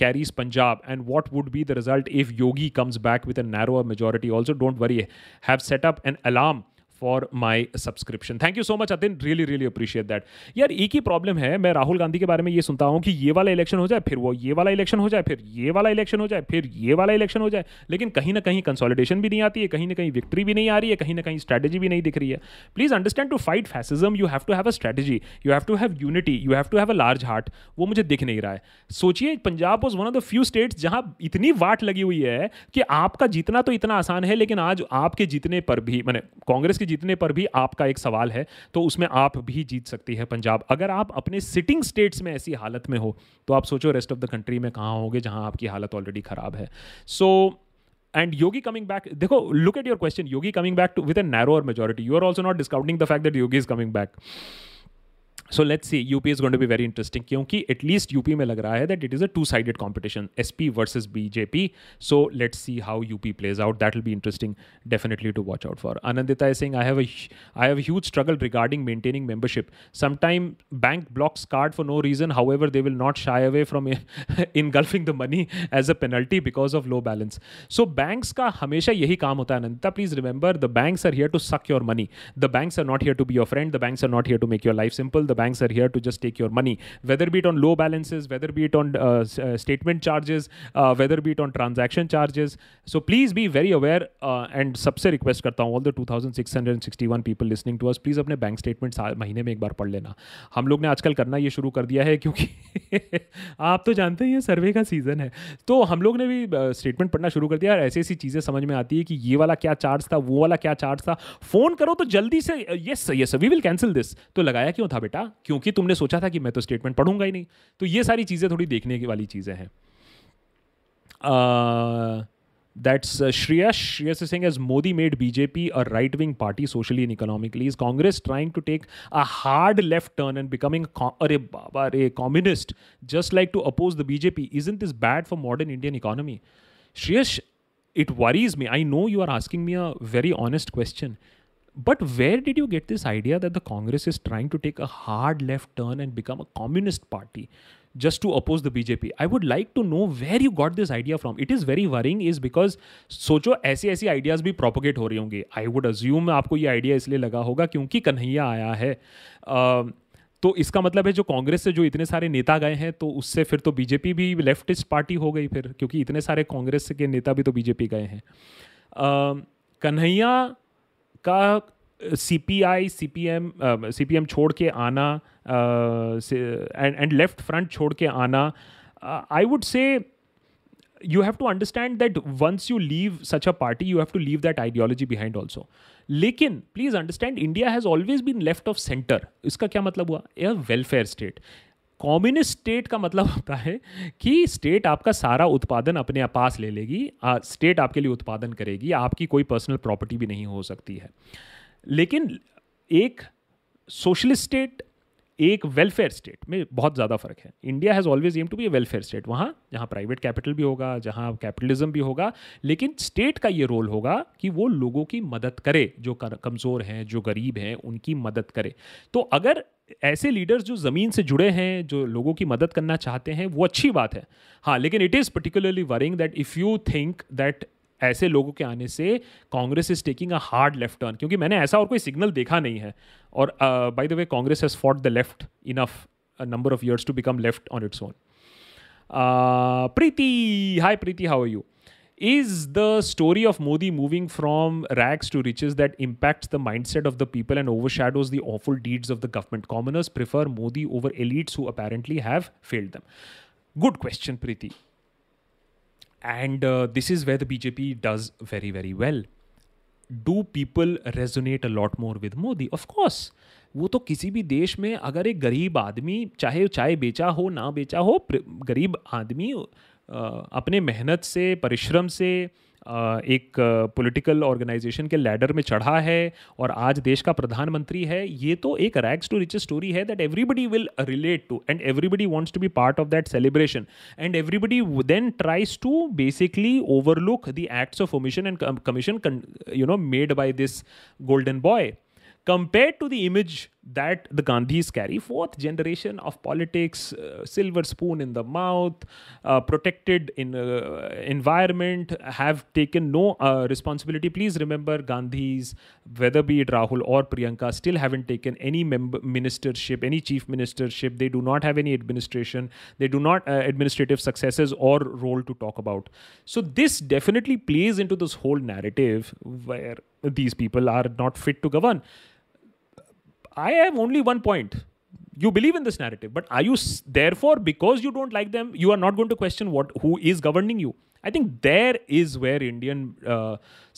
carries Punjab? And what would be the result if Yogi comes back with a narrower majority? Also, don't worry, have set up an alarm for my subscription. Thank you so much, Atin. Really, really appreciate that. यार एक ही problem है, मैं राहुल गांधी के बारे में ये सुनता हूँ कि ये वाला इलेक्शन हो जाए, फिर वो ये वाला इलेक्शन हो जाए, फिर ये वाला इलेक्शन हो जाए, फिर ये वाला इलेक्शन हो जाए, लेकिन कहीं ना कहीं कंसोलिडेशन भी नहीं आती है, कहीं ना कहीं विक्ट्री भी नहीं आ रही है, कहीं ना कहीं स्ट्रैटेजी भी नहीं दिख रही है. Please understand, to fight fascism you have to have a strategy, you have to have unity, you have to have a large heart. वो मुझे दिख नहीं रहा है. सोचिए, Punjab was one of the few states जहाँ इतनी वाट लगी हुई है कि आपका जीतना तो इतना आसान है, लेकिन आज आपके जीतने पर भी, मैंने कांग्रेस के जीतने पर भी आपका एक सवाल है, तो उसमें आप भी जीत सकती है पंजाब. अगर आप अपने सिटिंग स्टेट्स में ऐसी हालत में हो, तो आप सोचो रेस्ट ऑफ द कंट्री में कहाँ होगे जहाँ आपकी हालत ऑलरेडी खराब है. सो And Yogi coming back, देखो, look at your question, Yogi coming back with a narrower majority. You are also not discounting the fact that Yogi is coming back. So let's see, UP is going to be very interesting क्योंकि at least UP में लग रहा है that it is a two-sided competition, SP versus BJP. So let's see how UP plays out. That will be interesting, definitely to watch out for. Anandita is saying, I have a huge struggle regarding maintaining membership. Sometimes bank blocks card for no reason. However, they will not shy away from engulfing the money as a penalty because of low balance. So banks का हमेशा यही काम होता है. Anandita, please remember, the banks are here to suck your money. The banks are not here to be your friend. The banks are not here to make your life simple. The banks are here to just take your money, whether be it on low balances, whether be it on statement charges, whether be it on transaction charges. So please be very aware and सबसे request करता हूँ all the 2661 people listening to us, please अपने bank statements महीने में एक बार पढ़ लेना। हम लोग ने आजकल करना ये शुरू कर दिया है क्योंकि आप तो जानते हैं ये सर्वे का सीजन है, तो हम लोग ने भी स्टेटमेंट पढ़ना शुरू कर दिया और ऐसी ऐसी चीज़ें समझ में आती है कि ये वाला क्या चार्ज था, वो वाला क्या चार्ज था। फ़ोन करो तो जल्दी से yes yes we will cancel this, तो लगाया क्यों था बेटा? क्योंकि तुमने सोचा था कि मैं तो स्टेटमेंट पढ़ूंगा ही नहीं। तो ये सारी चीज़ें थोड़ी देखने की वाली चीज़ें हैं। That's Shreyash is saying, as Modi made BJP a right-wing party socially and economically, is Congress trying to take a hard left turn and becoming a communist, just like to oppose the BJP? Isn't this bad for modern Indian economy? Shreyash, it worries me. I know you are asking me a very honest question. But where did you get this idea that the Congress is trying to take a hard left turn and become a communist party just to oppose the BJP? I would like to know where you got this idea from. It is very worrying is because सोचो ऐसी ideas भी propagate हो रही होंगी। I would assume आपको ये idea इसलिए लगा होगा क्योंकि कन्हैया आया है। तो इसका मतलब है जो कांग्रेस से जो इतने सारे नेता गए हैं तो उससे फिर तो बीजेपी भी लेफ्टिस्ट पार्टी हो गई फिर, क्योंकि इतने सारे कांग्रेस के नेता भी तो बीजेपी गए हैं। कन्हैया का सीपीएम छोड़ के आना एंड लेफ्ट फ्रंट छोड़ के आना, I would say you have to understand that once you leave such a party you have to leave that ideology behind also. लेकिन please understand, India has always been left of centre. इसका क्या मतलब हुआ? A welfare state. Communist state का मतलब होता है कि स्टेट आपका सारा उत्पादन अपने पास ले लेगी, स्टेट आपके लिए उत्पादन करेगी, आपकी कोई पर्सनल प्रॉपर्टी भी नहीं हो सकती है। लेकिन एक सोशलिस्ट स्टेट, एक वेलफेयर स्टेट में बहुत ज़्यादा फ़र्क है। India has always aim to be a welfare state, वहाँ जहाँ प्राइवेट कैपिटल भी होगा, जहाँ कैपिटलिज्म भी होगा, लेकिन स्टेट का ये रोल होगा कि वो लोगों की मदद करे, जो कमज़ोर हैं, जो गरीब हैं, उनकी मदद करे। तो अगर ऐसे लीडर्स जो ज़मीन से जुड़े हैं, जो लोगों की मदद करना चाहते हैं, वो अच्छी बात है। हाँ, लेकिन it is particularly worrying that if you think that ऐसे लोगों के आने से Congress is taking a hard left turn, क्योंकि मैंने ऐसा और कोई सिग्नल देखा नहीं है। और by the way, Congress has fought the left enough number of years to become left on its own. Preeti, hi Preeti, how are you? Is the story of Modi moving from rags to riches that impacts the mindset of the people and overshadows the awful deeds of the government? Commoners prefer Modi over elites who apparently have failed them. Good question, Preeti. And this is where the BJP does very, very well. Do people resonate a lot more with Modi? Of course. वो तो किसी भी देश में अगर एक गरीब आदमी चाहे चाय बेचा हो ना बेचा हो, गरीब आदमी अपने मेहनत से, परिश्रम से एक पॉलिटिकल ऑर्गेनाइजेशन के लैडर में चढ़ा है और आज देश का प्रधानमंत्री है, ये तो एक रैग्स टू रिचेस स्टोरी है that everybody will relate to and everybody wants to be part of that celebration and everybody then tries to basically overlook the acts of omission and commission you know made by this golden boy compared to the image that the Gandhis carry, fourth generation of politics, silver spoon in the mouth, protected in environment, have taken no responsibility. Please remember Gandhis, whether be it Rahul or Priyanka, still haven't taken any ministership, any chief ministership. They do not have any administration. They do not administrative successes or role to talk about. So this definitely plays into this whole narrative where these people are not fit to govern. I have only one point. You believe in this narrative, but are you therefore, because you don't like them, you are not going to question who is governing you? I think there is where Indian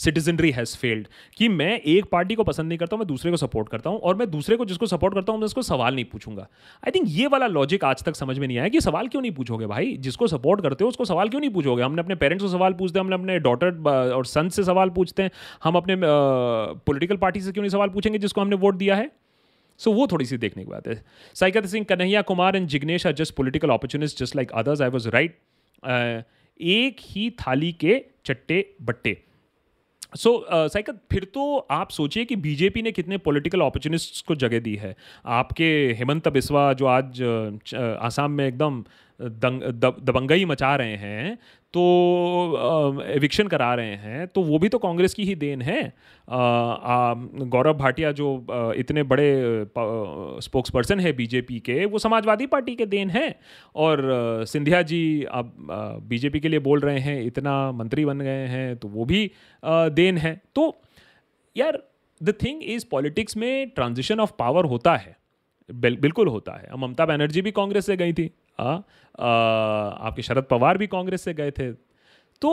citizenry has failed. कि मैं एक party को पसंद नहीं करता हूँ, मैं दूसरे को सपोर्ट करता हूँ, और मैं दूसरे को जिसको सपोर्ट करता हूँ मैं उसको सवाल नहीं पूछूंगा। आई थिंक ये वाला लॉजिक आज तक समझ में नहीं आया कि सवाल क्यों नहीं पूछोगे भाई, जिसको सपोर्ट करते हो उसको सवाल क्यों नहीं पूछोगे? हमने अपने पेरेंट्स को सवाल पूछते हैं, हमने अपने डॉटर और सन से सवाल पूछते हैं, हम अपने पॉलिटिकल पार्टी से क्यों नहीं सवाल पूछेंगे जिसको हमने वोट दिया है? So वो थोड़ी सी देखने की बात है। साइकित Singh, Kanhaiya Kumar and Jignesh are just political opportunist just like others. I was right, एक ही थाली के चट्टे बट्टे। सो साइकित, फिर तो आप सोचिए कि बीजेपी ने कितने पॉलिटिकल अपॉर्चुनिस्ट्स को जगह दी है। आपके हेमंत बिस्वा जो आज आसाम में एकदम दबंगई मचा रहे हैं, तो एविक्शन करा रहे हैं, तो वो भी तो कांग्रेस की ही देन है। गौरव भाटिया जो इतने बड़े स्पोक्स पर्सन है बीजेपी के, वो समाजवादी पार्टी के देन है। और सिंधिया जी अब बीजेपी के लिए बोल रहे हैं, इतना मंत्री बन गए हैं, तो वो भी देन है। तो यार द थिंग इज़ पॉलिटिक्स में ट्रांजिशन ऑफ पावर होता है, बिल्कुल होता है। ममता बनर्जी भी कांग्रेस से गई थी, आपके शरद पवार भी कांग्रेस से गए थे। तो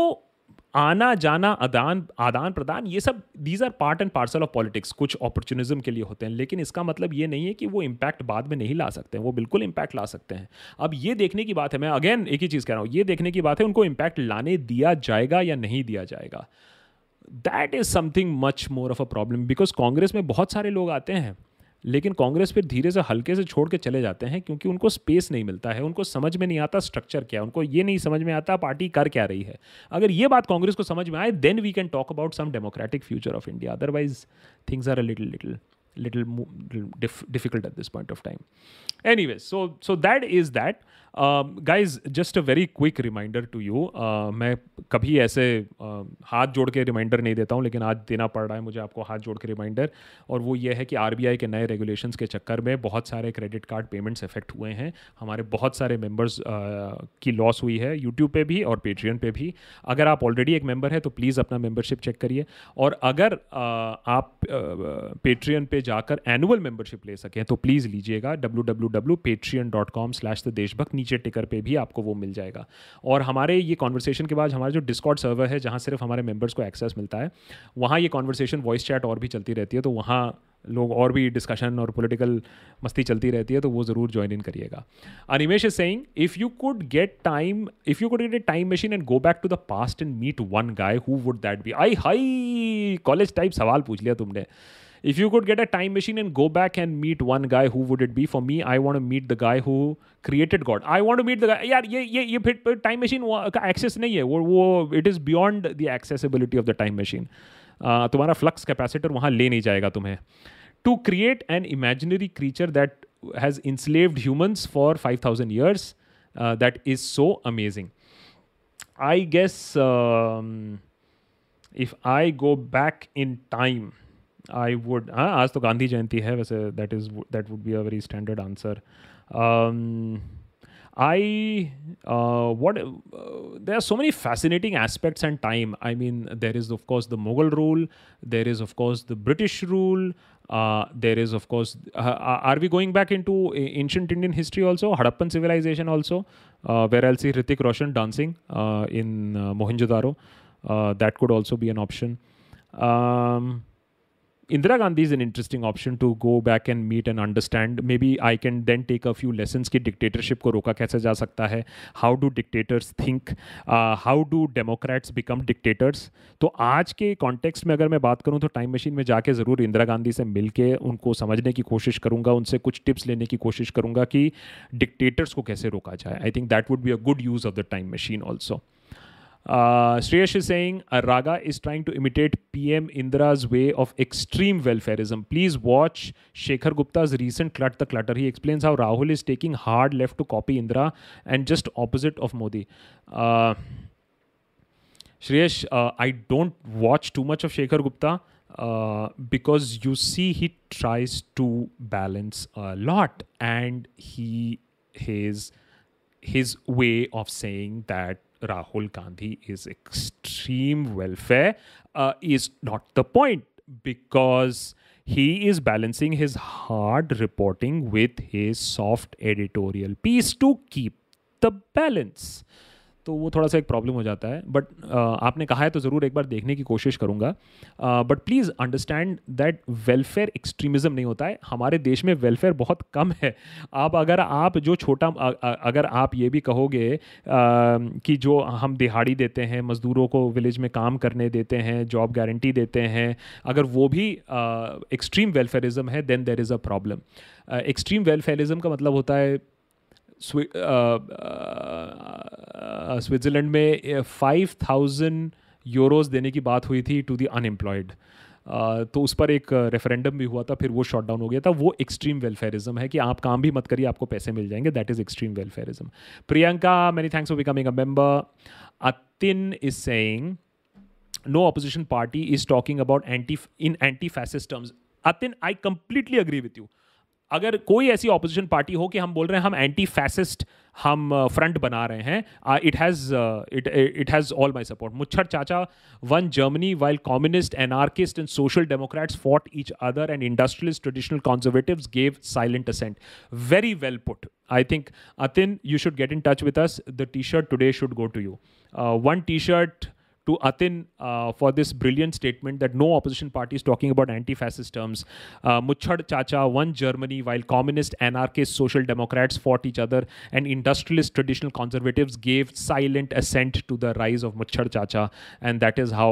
आना जाना, आदान प्रदान, ये सब these are part and parcel of politics. कुछ अपॉर्चुनिज्म के लिए होते हैं, लेकिन इसका मतलब ये नहीं है कि वो इम्पैक्ट बाद में नहीं ला सकते हैं, वो बिल्कुल इम्पैक्ट ला सकते हैं। अब ये देखने की बात है, मैं अगेन एक ही चीज़ कह रहा हूँ, ये देखने की बात है उनको इम्पैक्ट लाने दिया जाएगा या नहीं दिया जाएगा। That is something much more of a problem, because Congress में बहुत सारे लोग आते हैं लेकिन कांग्रेस फिर धीरे से हल्के से छोड़ के चले जाते हैं, क्योंकि उनको स्पेस नहीं मिलता है, उनको समझ में नहीं आता स्ट्रक्चर क्या है, उनको ये नहीं समझ में आता पार्टी कर क्या रही है। अगर ये बात कांग्रेस को समझ में आए, then we can talk about some democratic future of India. Otherwise things are a little difficult at this point of time. Anyways, so that is that guys. Just a very quick reminder to you, मैं कभी ऐसे हाथ जोड़ के reminder नहीं देता हूँ, लेकिन आज देना पड़ रहा है मुझे आपको हाथ जोड़ के रिमाइंडर। और वो ये है कि आरबीआई के नए रेगुलेशंस के चक्कर में बहुत सारे क्रेडिट कार्ड पेमेंट्स इफेक्ट हुए हैं, हमारे बहुत सारे मेंबर्स की लॉस हुई है, यूट्यूब पे भी और पेट्रियन पे भी। अगर आप ऑलरेडी एक मेंबर है तो प्लीज़ अपना मेंबरशिप चेक करिए, और अगर आप पेट्रियन पे जाकर एनुअल मेंबरशिप ले सकें तो प्लीज़ लीजिएगा। www.patreon.com/thedeshbhakt टिकर पे भी आपको वो मिल जाएगा। और हमारे ये कॉन्वर्सेशन के बाद हमारा जो डिस्कॉर्ड सर्वर है, जहां सिर्फ हमारे मेंबर्स को एक्सेस मिलता है, वहां ये कॉन्वर्सेशन वॉइस चैट और भी चलती रहती है, तो वहां लोग और भी डिस्कशन और पॉलिटिकल मस्ती चलती रहती है, तो वो ज़रूर ज्वाइन इन करिएगा। Animesh is saying if you could get a time machine and go back to the past and meet one guy, who would that be? I high, college type सवाल पूछ लिया तुमने। If you could get a time machine and go back and meet one guy, who would it be? For me, I want to meet the guy who created God. I want to meet the guy. यार ये फिर time machine का access नहीं है, वो it is beyond the accessibility of the time machine. तुम्हारा flux capacitor वहाँ ले नहीं जाएगा तुम्हें. To create an imaginary creature that has enslaved humans for 5,000 years, that is so amazing. I guess if I go back in time, I would, हाँ आज तो गांधी जयंती है वैसे, that would be a very standard answer. There are so many fascinating aspects and time. I mean, there is of course the Mughal rule, there is of course the British rule, there is of course, are we going back into ancient Indian history also, Harappan civilization also, where I'll see Hrithik Roshan dancing in Mohenjo-daro, that could also be an option. Indira Gandhi is an interesting option to go back and meet and understand. Maybe I can then take a few lessons कि dictatorship को रोका कैसे जा सकता है, how do dictators think, how do democrats become dictators. तो आज के context में अगर मैं बात करूँ तो time machine में जाके ज़रूर इंदिरा गांधी से मिल के उनको समझने की कोशिश करूँगा, उनसे कुछ tips लेने की कोशिश करूँगा कि dictators को कैसे रोका जाए. I think that would be a good use of the time machine also. Shreyash is saying, Raga is trying to imitate PM Indira's way of extreme welfareism. Please watch Shekhar Gupta's recent Clut the Clutter. He explains how Rahul is taking hard left to copy Indira and just opposite of Modi. Shreyash, I don't watch too much of Shekhar Gupta because you see he tries to balance a lot, and his way of saying that Rahul Gandhi is extreme welfare is not the point, because he is balancing his hard reporting with his soft editorial piece to keep the balance. तो वो थोड़ा सा एक problem हो जाता है, but आपने कहा है तो ज़रूर एक बार देखने की कोशिश करूँगा। But please understand that welfare extremism नहीं होता है, हमारे देश में वेलफेयर बहुत कम है। अगर आप जो छोटा, अगर आप ये भी कहोगे कि जो हम दिहाड़ी देते हैं, मज़दूरों को विलेज में काम करने देते हैं, जॉब गारंटी देते हैं, अगर वो भी एक्सट्रीम वेलफेयरिज़म है, then there is a problem. Extreme welfarism का मतलब होता है, स्विट्ज़रलैंड में 5,000 यूरोज़ देने की बात हुई थी टू द अनएम्प्लॉयड। तो उस पर एक रेफरेंडम भी हुआ था, फिर वो शॉट डाउन हो गया था। वो एक्सट्रीम वेलफेयरिज्म है कि आप काम भी मत करिए आपको पैसे मिल जाएंगे, that is extreme welfarism. Priyanka, many thanks for becoming a member. Atin is saying no opposition party is talking about anti fascist terms. Atin, I completely agree with you. अगर कोई ऐसी ऑपोजिशन पार्टी हो कि हम बोल रहे हैं हम एंटी फैसिस्ट हम फ्रंट बना रहे हैं, it has all my support. Muchhar Chacha one Germany while communist anarchist and social democrats fought each other and industrialist traditional conservatives gave silent assent. Very well put. I think Atin you should get in touch with us. The T shirt today should go to you. One T shirt to Atin for this brilliant statement that no opposition party is talking about anti-fascist terms. Muchhad Chacha won Germany while communist, anarchist, social democrats fought each other and industrialist traditional conservatives gave silent assent to the rise of Muchhad Chacha, and that is how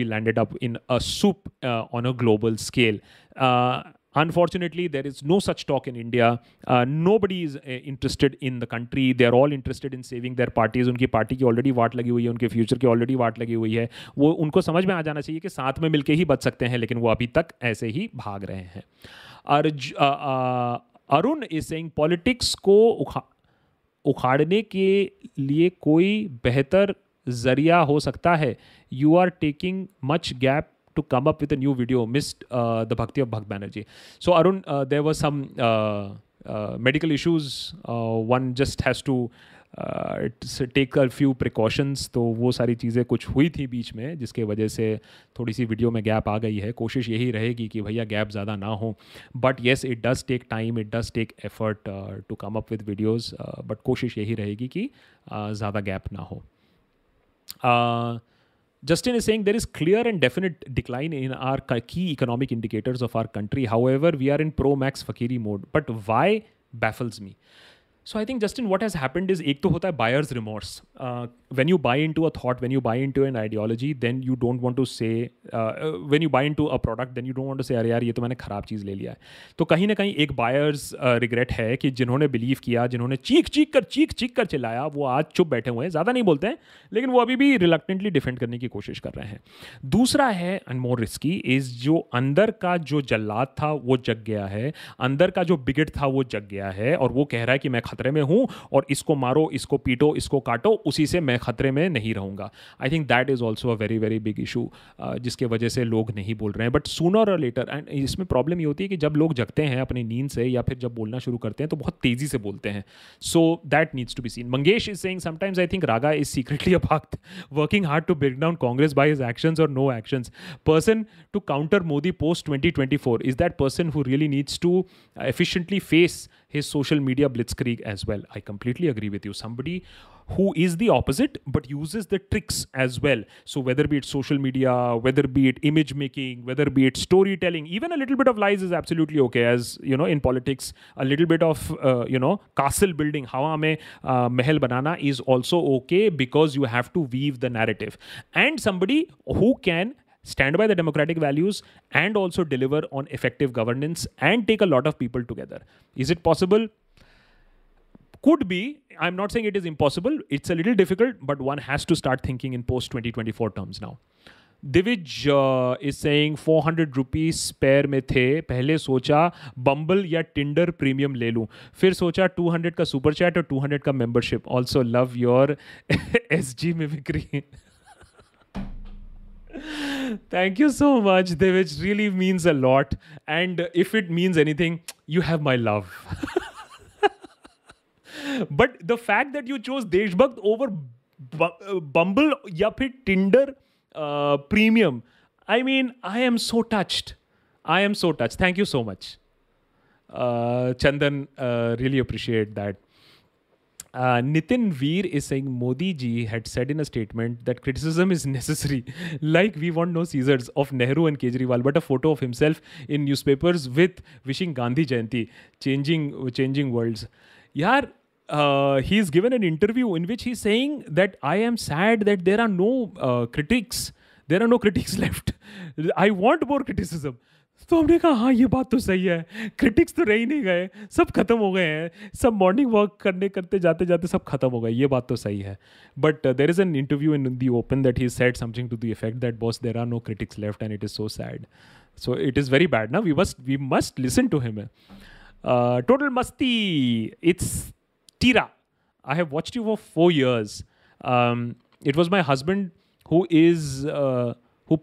we landed up in a soup on a global scale. Unfortunately, there is no such talk in India. Nobody is interested in the country. They are all interested in saving their parties. उनकी party की already वाट लगी हुई है, उनके future की already वाट लगी हुई है। वो उनको समझ में आ जाना चाहिए कि साथ में मिलके ही बच सकते हैं, लेकिन वो अभी तक ऐसे ही भाग रहे हैं। अरुण इज सेइंग पॉलिटिक्स को उखाड़ने के लिए कोई बेहतर जरिया हो सकता है। You are taking much gap to come up with a new video, missed the bhakti of Bhakt Banerjee. So Arun, there were some medical issues. One just has to take a few precautions. तो वो सारी चीज़ें कुछ हुई थी बीच में, जिसके वजह से थोड़ी सी वीडियो में गैप आ गई है। कोशिश यही रहेगी कि भैया गैप ज़्यादा ना हो, but yes it does take time, it does take effort to come up with videos, but कोशिश यही रहेगी कि ज़्यादा गैप ना हो। Justin is saying there is clear and definite decline in our key economic indicators of our country. However, we are in pro-max fakiri mode. But why baffles me. So I think, Justin, what has happened is एक तो होता है buyer's remorse. When you buy into a thought, when you buy into an ideology, then you don't want to say, when you buy into a product, then you don't want to say अरे यार ये तो मैंने ख़राब चीज़ ले लिया है। तो कहीं ना कहीं एक buyer's regret है कि जिन्होंने बिलीव किया, जिन्होंने चीख चीख कर चिल्लाया, वो आज चुप बैठे हुए हैं, ज़्यादा नहीं बोलते हैं, लेकिन वो अभी भी रिलक्टेंटली डिफेंड करने की कोशिश कर रहे हैं। दूसरा है एंड मोर रिस्की इज़ जो अंदर का जो जल्लाद था वो जग गया है, अंदर का जो बिगट था वो जग गया है, और वो कह रहा है कि मैं खतरे में हूं और इसको मारो, इसको पीटो, इसको काटो, उसी से मैं खतरे में नहीं रहूंगा। I think that is also a very very big issue, जिसके वजह से लोग नहीं बोल रहे हैं। But sooner or later, and इसमें प्रॉब्लम ये होती है कि जब लोग जगते हैं अपनी नींद से या फिर जब बोलना शुरू करते हैं तो बहुत तेज़ी से बोलते हैं। So that needs to be seen. Mangesh is saying sometimes I think Raga is secretly a bhakt working hard to break down Congress by his actions और no actions. Person to counter Modi post 2024 is that person who really needs to efficiently face his social media blitzkrieg as well. I completely agree with you. Somebody who is the opposite but uses the tricks as well. So whether be it social media, whether be it image making, whether be it storytelling, even a little bit of lies is absolutely okay. As you know, in politics, a little bit of castle building, hawa mein महल बनाना is also okay because you have to weave the narrative. And somebody who can stand by the democratic values and also deliver on effective governance and take a lot of people together. Is it possible? Could be. I'm not saying it is impossible. It's a little difficult, but one has to start thinking in post-2024 terms now. Divij is saying 400 rupees spare में थे, पहले सोचा बम्बल या Tinder premium ले लूँ, फिर सोचा 200 का सुपर चैट और 200 का membership. Also love your SG mimicry. Thank you so much, Devich. Really means a lot. And if it means anything, you have my love. But the fact that you chose DESHBHAKT over Bumble या फिर Tinder Premium, I mean, I am so touched. I am so touched. Thank you so much. Chandan, really appreciate that. Nitin Veer is saying Modi ji had said in a statement that criticism is necessary. Like we want no Caesars of Nehru and Kejriwal, but a photo of himself in newspapers with wishing Gandhi Jayanti, changing worlds. Yaar, he is given an interview in which he is saying that I am sad that there are no critics left. I want more criticism. तो हमने कहा हाँ ये बात तो सही है, critics तो रह ही नहीं गए, सब खत्म हो गए हैं, सब मॉर्निंग वॉक करने करते जाते जाते सब खत्म हो गए, ये बात तो सही है. But there is an interview in the open that he said something to the effect that boss there are no critics left and it is so sad. So it is very bad ना, we must listen to him. Total मस्ती, it's टीरा. I have watched you for 4 years. It was my husband who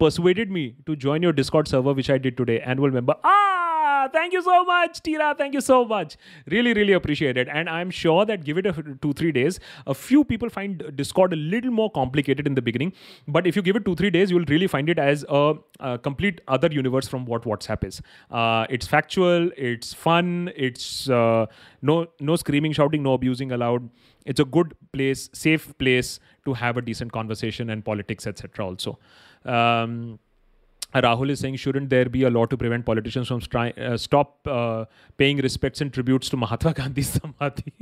persuaded me to join your Discord server, which I did today. Annual member. Thank you so much, Tira. Thank you so much. Really, really appreciate it. And I'm sure that give it a 2-3 days. A few people find Discord a little more complicated in the beginning. But if you give it 2-3 days, you'll really find it as a complete other universe from what WhatsApp is. It's factual. It's fun. It's no screaming, shouting, no abusing allowed. It's a good place, safe place to have a decent conversation and politics, etc. Also. Rahul is saying, shouldn't there be a law to prevent politicians from stop paying respects and tributes to Mahatma Gandhi's samadhi?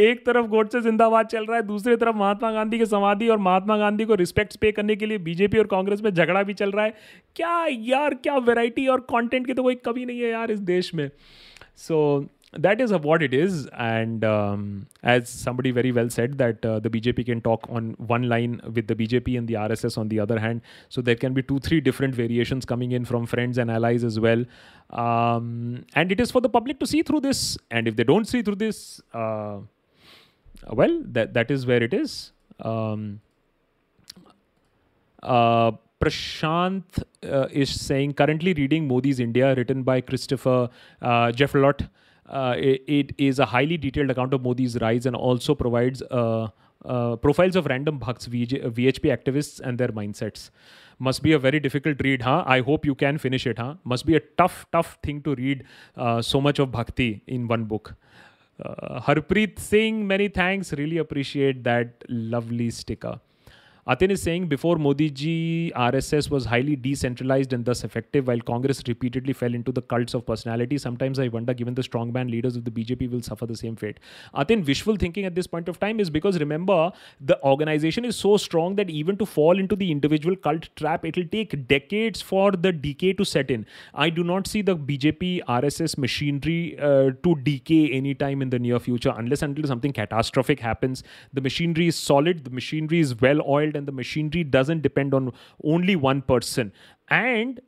एक तरफ गोडसे जिंदाबाद चल रहा है, दूसरी तरफ महात्मा गांधी की समाधि और महात्मा गांधी को रिस्पेक्ट्स पे करने के लिए बीजेपी और कांग्रेस में झगड़ा भी चल रहा है. क्या यार, क्या वैरायटी और कंटेंट की तो कोई कमी नहीं है यार इस देश में. So that is what it is, and as somebody very well said that the BJP can talk on one line with the BJP and the RSS on the other hand, so there can be 2-3 different variations coming in from friends and allies as well, and it is for the public to see through this, and if they don't see through this, well, that is where it is. Prashant is saying, currently reading Modi's India, written by Christopher Jefflott. It is a highly detailed account of Modi's rise and also provides profiles of random Bhakts, VHP activists and their mindsets. Must be a very difficult read, huh? I hope you can finish it, huh? Must be a tough thing to read so much of Bhakti in one book. Harpreet Singh, many thanks. Really appreciate that lovely sticker. Atin is saying, before Modi ji, RSS was highly decentralized and thus effective, while Congress repeatedly fell into the cults of personality. Sometimes I wonder, given the strongman leaders of the BJP will suffer the same fate. Atin, wishful thinking at this point of time is because, remember, the organization is so strong that even to fall into the individual cult trap, it will take decades for the decay to set in. I do not see the BJP RSS machinery to decay anytime in the near future, unless until something catastrophic happens. The machinery is solid, the machinery is well-oiled, and the machinery doesn't depend on only one person. And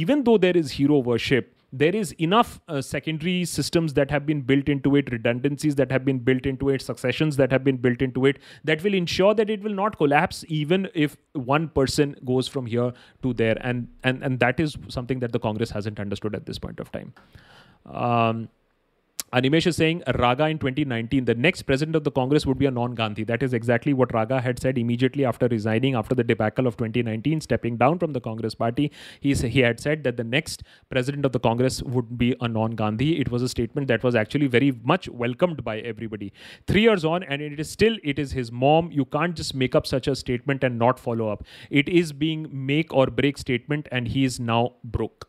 even though there is hero worship, there is enough secondary systems that have been built into it, redundancies that have been built into it, successions that have been built into it, that will ensure that it will not collapse even if one person goes from here to there. And that is something that the Congress hasn't understood at this point of time. Animesh is saying, Raga in 2019, the next president of the Congress would be a non-Gandhi. That is exactly what Raga had said immediately after resigning, after the debacle of 2019, stepping down from the Congress party. He had said that the next president of the Congress would be a non-Gandhi. It was a statement that was actually very much welcomed by everybody. 3 years on, and it is his mom. You can't just make up such a statement and not follow up. It is being make or break statement, and he is now broke.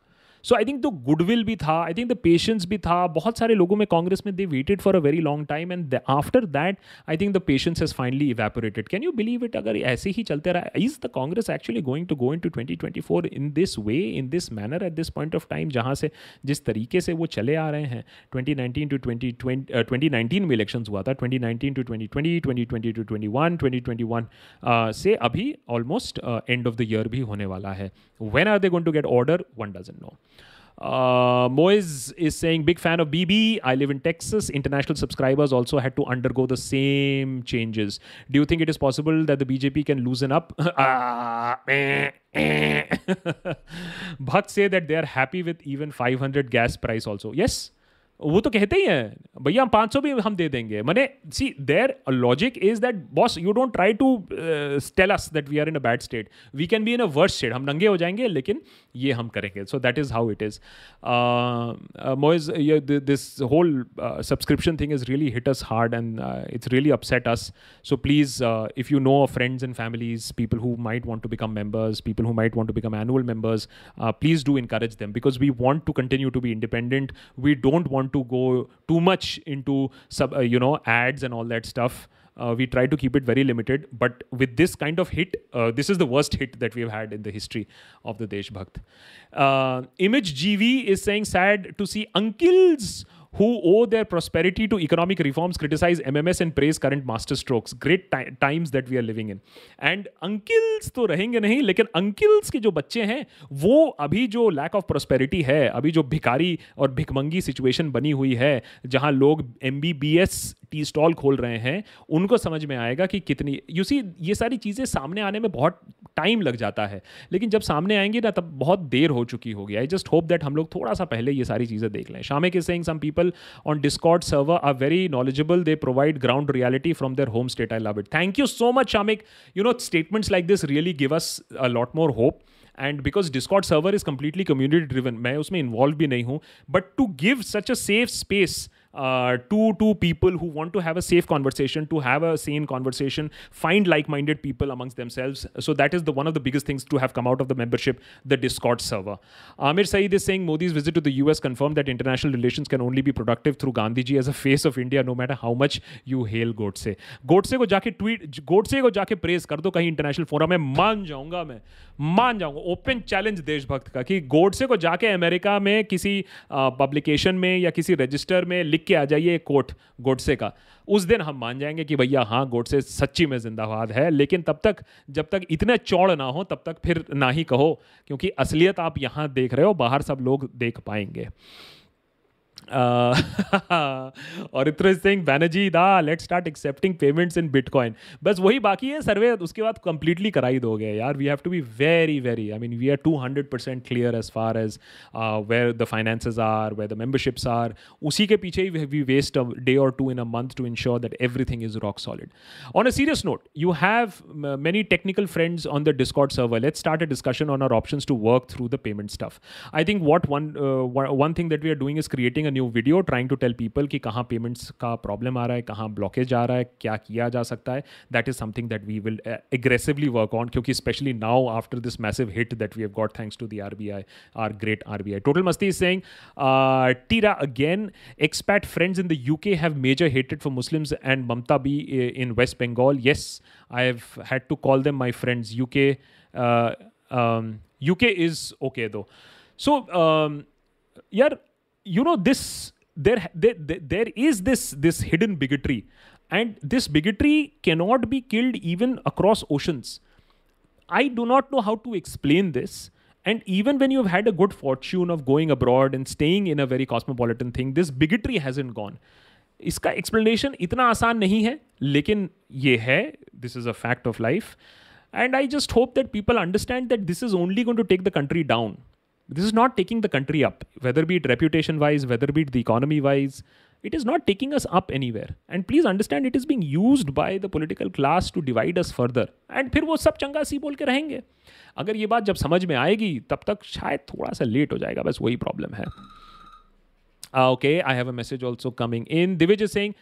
So I think the goodwill भी था, I think the patience भी था, बहुत सारे लोगों में कांग्रेस में they waited for a very long time, and after that I think the patience has finally evaporated. Can you believe it? अगर ऐसे ही चलते रहा, is the Congress actually going to go into 2024 in this way, in this manner at this point of time, जहाँ से जिस तरीके से वो चले आ रहे हैं. 2019 में elections हुआ था, 2019 to 2020, 2020 to 21, 2021 से अभी almost end of the year भी होने वाला है. When are they going to get order? One doesn't know. Moiz is saying, big fan of BB. I live in Texas. International subscribers also had to undergo the same changes. Do you think it is possible that the BJP can loosen up? Bhakt say that they are happy with even 500 gas price also. Yes. वो तो कहते ही हैं भैया हम 500 भी हम दे देंगे. मैंने see their logic is that boss you don't try to tell us that we are in a bad state, we can be in a worse state, हम नंगे हो जाएंगे लेकिन ये हम करेंगे. So that is how it is. Moiz this whole subscription thing is really hit us hard and it's really upset us. So please if you know friends and families, people who might want to become members, people who might want to become annual members, please do encourage them because we want to continue to be independent. We don't want to go too much into ads and all that stuff. We try to keep it very limited. But with this kind of hit, this is the worst hit that we've had in the history of the Deshbhakt. Image GV is saying, sad to see uncles who owe their prosperity to economic reforms criticize MMS and praise current masterstrokes. Great times that we are living in. And uncles तो रहेंगे नहीं, लेकिन uncles के जो बच्चे हैं वो अभी जो lack of prosperity है, अभी जो भिखारी और भिखमंगी situation बनी हुई है, जहाँ लोग MBBS टी स्टॉल खोल रहे हैं, उनको समझ में आएगा कि कितनी, यू सी, ये सारी चीज़ें सामने आने में बहुत टाइम लग जाता है, लेकिन जब सामने आएंगी ना तब बहुत देर हो चुकी होगी. आई जस्ट होप दैट हम लोग थोड़ा सा पहले ये सारी चीज़ें देख लें. शामे के saying some people on Discord server are very knowledgeable, they provide ground reality from their home state. I love it. Thank you so much Shamik. You know, statements like this really give us a lot more hope. And because Discord server is completely community driven, मैं उसमें involved भी नहीं हूँ, but to give such a safe space to people who want to have a safe conversation, to have a sane conversation, find like-minded people amongst themselves. So that is the one of the biggest things to have come out of the membership, the Discord server. Amir Saeed is saying Modi's visit to the US confirmed that international relations can only be productive through Gandhiji as a face of India, no matter how much you hail Godse. Godse को जाके praise कर दो कहीं international forum में, मान जाऊँगा मैं, मान जाऊँगा. ओपन चैलेंज देशभक्त का कि गोडसे को जाके अमेरिका में किसी पब्लिकेशन में या किसी रजिस्टर में लिख के आ जाइए कोट गोडसे का, उस दिन हम मान जाएंगे कि भैया हाँ, गोडसे सच्ची में जिंदाबाद है. लेकिन तब तक, जब तक इतने चौड़ ना हो तब तक फिर ना ही कहो, क्योंकि असलियत आप यहाँ देख रहे हो, बाहर सब लोग देख पाएंगे. और इत्र Singh Banerjee da, let's start accepting payments in bitcoin. बस वही बाकी है सर्वे, उसके बाद कंप्लीटली कराई दोगे यार. We have to be very very, I mean we are 200% clear as far as where the finances are, where the memberships are. उसी के पीछे ही वी वेस्ट अ डे और two in a month to ensure that everything is rock solid. On a serious note, you have many technical friends on the Discord server. Let's start a discussion on our options to work through the payment stuff. I think what one thing that we are doing is creating new video trying to tell people कि कहाँ payments का problem आ रहा है, कहाँ blockage आ रहा है, क्या किया जा सकता है. That is something that we will aggressively work on, क्योंकि specially now after this massive hit that we have got thanks to the RBI, are great RBI. Total Masti is saying टीरा again, expat friends in the UK have major hated for Muslims and Mamata B in West Bengal. Yes, I have had to call them my friends. UK is okay though. So यार, you know, this there is this hidden bigotry, and this bigotry cannot be killed even across oceans. I do not know how to explain this. And even when you've had a good fortune of going abroad and staying in a very cosmopolitan thing, this bigotry hasn't gone. इसका explanation इतना आसान नहीं है, लेकिन ये है. This is a fact of life, and I just hope that people understand that this is only going to take the country down. This is not taking the country up, whether be it reputation-wise, whether be it the economy-wise. It is not taking us up anywhere. And please understand, it is being used by the political class to divide us further. And फिर वो सब चंगा सी बोल के रहेंगे. अगर ये बात जब समझ में आएगी तब तक शायद थोड़ा सा लेट हो जाएगा, बस वही प्रॉब्लम है. Okay, I have a message also coming in. Divij is saying,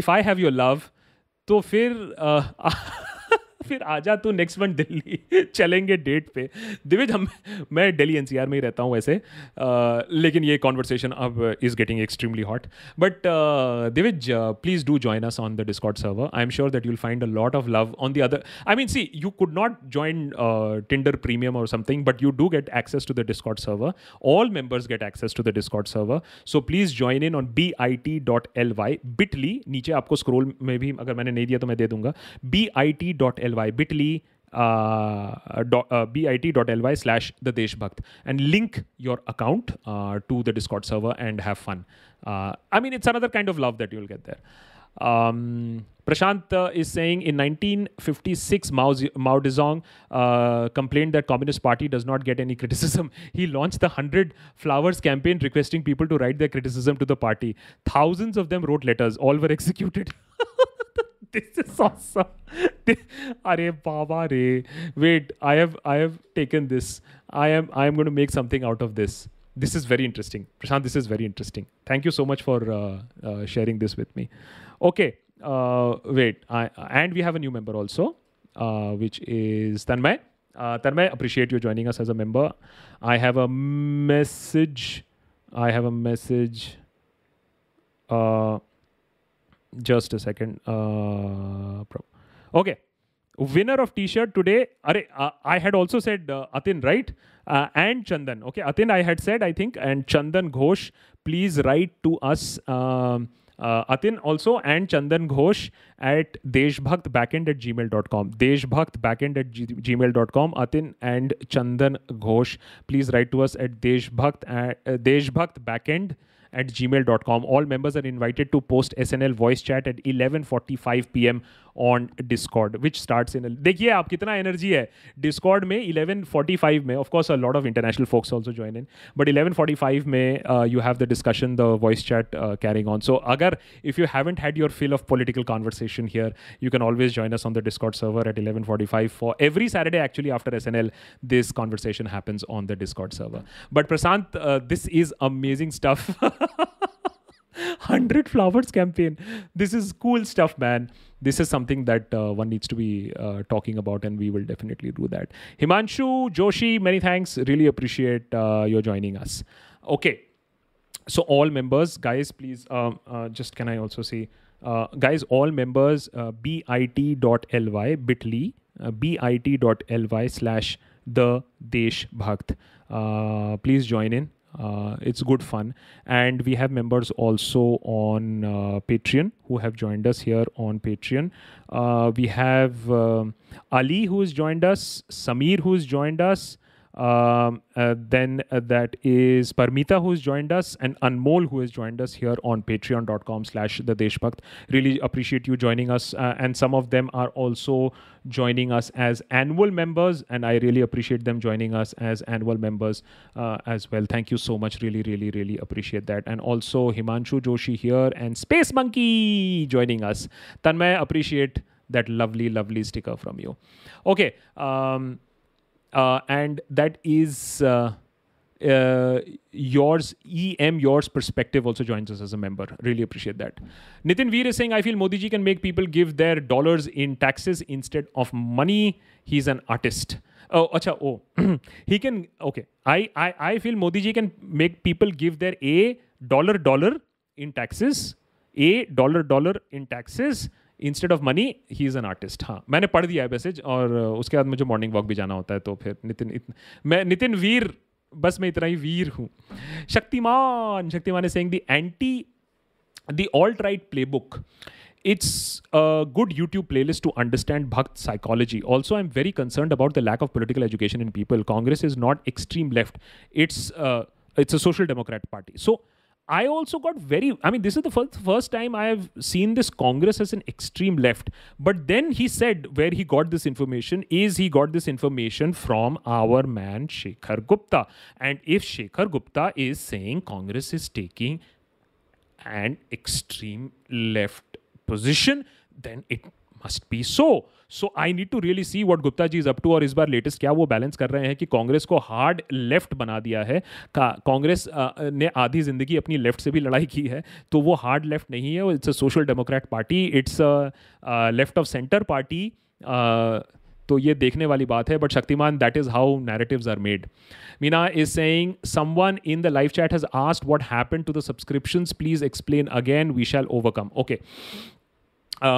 if I have your love, तो फिर फिर आजा तू नेक्स्ट मंथ दिल्ली, चलेंगे डेट पे. दिविज, हम मैं दिल्ली एनसीआर में ही रहता हूँ वैसे, लेकिन ये कॉन्वर्सेशन अब is getting extremely hot. But Divij, please do join us on the Discord server. I am sure that you will find a lot of love on the other. I mean see, you could not join Tinder premium और something, but you do get access to the Discord server. All members get access to the Discord server. So please join in on bit.ly, bitly. नीचे आपको scroll में भी, अगर मैंने नहीं दिया तो मैं दे दूंगा, bit.ly/thedeshbhakt, and link your account to the Discord server and have fun. I mean, it's another kind of love that you'll get there. Prashant is saying, in 1956, Mao Zedong complained that Communist Party does not get any criticism. He launched the 100 Flowers campaign requesting people to write their criticism to the party. Thousands of them wrote letters. All were executed. This is awesome. Arey baba re. Wait, I have taken this. I am going to make something out of this. This is very interesting. Prashant, this is very interesting. Thank you so much for sharing this with me. Okay. Wait. And we have a new member also, which is Tanmay. Tanmay, appreciate you joining us as a member. I have a message. Just a second. Okay. Winner of T-shirt today. I had also said Atin, right? And Chandan. Okay, Atin, I had said, I think. And Chandan Ghosh, please write to us. Atin also and Chandan Ghosh at deshbhaktbackend@gmail.com. Deshbhaktbackend@gmail.com. Atin and Chandan Ghosh, please write to us at deshbhaktbackend@gmail.com. All members are invited to post SNL voice chat at 11:45 PM on Discord, which starts in... देखिए आप कितना energy है Discord में 11:45 में. Of course, a lot of international folks also join in. But 11:45 में you have the discussion, the voice chat carrying on. So agar, if you haven't had your fill of political conversation here, you can always join us on the Discord server at 11:45 for every Saturday. Actually, after SNL, this conversation happens on the Discord server. But Prashant, this is amazing stuff. 100 flowers campaign. This is cool stuff, man. This is something that one needs to be talking about, and we will definitely do that. Himanshu Joshi, many thanks. Really appreciate your joining us. Okay. So all members, guys, please just can I also see, guys, all members, bit.ly, bit.ly, bit.ly/TheDeshBhakt. Please join in. It's good fun, and we have members also on Patreon who have joined us here on Patreon. We have Ali who's joined us, Sameer who's joined us, then that is Parmita who's joined us, and Anmol who has joined us here on patreon.com/TheDeshBhakt. Really appreciate you joining us, and some of them are also joining us as annual members, and I really appreciate them joining us as annual members as well. Thank you so much. Really appreciate that. And also Himanshu Joshi here and Space Monkey joining us. Tanmay, appreciate that lovely sticker from you. Okay. And that is yours. EM Yours Perspective also joins us as a member. Really appreciate that. Nitin Veer is saying, I feel Modi ji can make people give their dollars in taxes instead of money. He's an artist. Oh, acha. Oh, he can. Okay. I feel Modi ji can make people give their dollar in taxes. $1 in taxes. Instead of money, he is an artist. हाँ, मैंने पढ़ दिया है message, और उसके बाद मुझे morning walk भी जाना होता है, तो फिर नितिन वीर, बस मैं इतना ही वीर हूँ. Shaktimaan is saying the alt-right playbook. It's a good YouTube playlist to understand Bhakt psychology. Also, I'm very concerned about the lack of political education in people. Congress is not extreme left. It's a social democrat party. So, I also got I mean, this is the first time I have seen this Congress as an extreme left. But then he said where he got this information is he got this information from our man Shekhar Gupta. And if Shekhar Gupta is saying Congress is taking an extreme left position, then it must be so. So I need to really see what Gupta ji is up to. और इस बार latest क्या वो balance कर रहे हैं कि कांग्रेस को hard left बना दिया है. कांग्रेस ने आधी जिंदगी अपनी left से भी लड़ाई की है, तो वो hard left नहीं है. It's a social democrat party. It's a left of center party. तो ये देखने वाली बात है. But Shaktiman, that is how narratives are made. Meena is saying, someone in the live chat has asked what happened to the subscriptions. Please explain again. We shall overcome. Okay.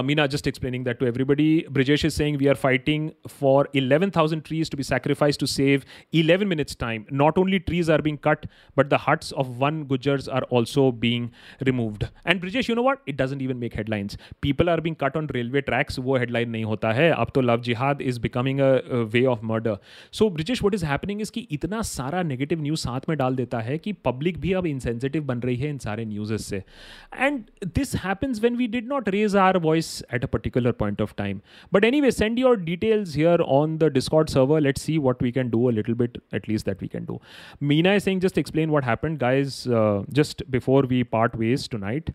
Meena just explaining that to everybody. Brijesh is saying we are fighting for 11,000 trees to be sacrificed to save 11 minutes time. Not only trees are being cut, but the huts of one Gujars are also being removed. And Brijesh, you know what? It doesn't even make headlines. People are being cut on railway tracks. Wo headline nahi hota hai. Ab to love jihad is becoming a way of murder. So Brijesh, what is happening is ki itna sara negative news saath mein dal deta hai ki public bhi ab insensitive ban rahi hai in sare newses se. And this happens when we did not raise our voice at a particular point of time. But anyway, send your details here on the Discord server. Let's see what we can do a little bit, at least that we can do. Meena is saying, just explain what happened. Guys, just before we part ways tonight,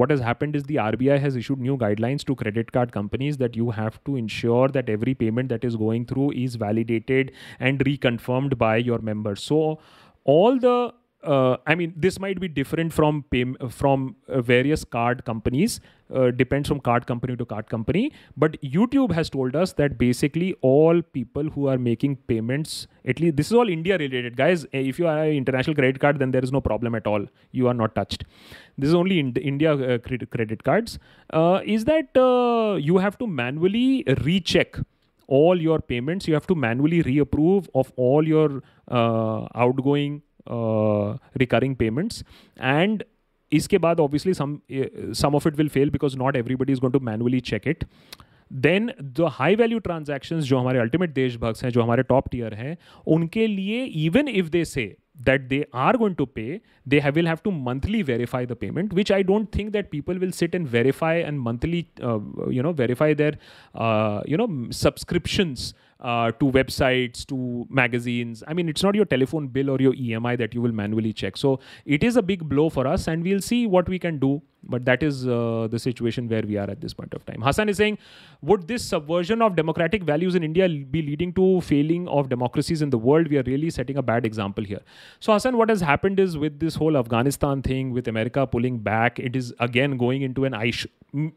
what has happened is the RBI has issued new guidelines to credit card companies that you have to ensure that every payment that is going through is validated and reconfirmed by your members. So all the I mean, this might be different from various card companies, depends from card company to card company. But YouTube has told us that basically all people who are making payments, at least this is all India related, guys. If you are an international credit card, then there is no problem at all. You are not touched. This is only in India credit cards. Is that you have to manually recheck all your payments. You have to manually reapprove of all your outgoing recurring payments, and iske baad obviously some of it will fail because not everybody is going to manually check it. Then the high value transactions जो हमारे ultimate देशभक्त हैं, जो हमारे top tier हैं, उनके लिए even if they say that they are going to pay, they will have to monthly verify the payment, which I don't think that people will sit and verify and monthly, verify their, subscriptions to websites, to magazines. I mean, it's not your telephone bill or your EMI that you will manually check. So it is a big blow for us, and we'll see what we can do. But that is the situation where we are at this point of time. Hassan is saying, would this subversion of democratic values in India be leading to failing of democracies in the world? We are really setting a bad example here. So Hassan, what has happened is with this whole Afghanistan thing, with America pulling back, it is again going into an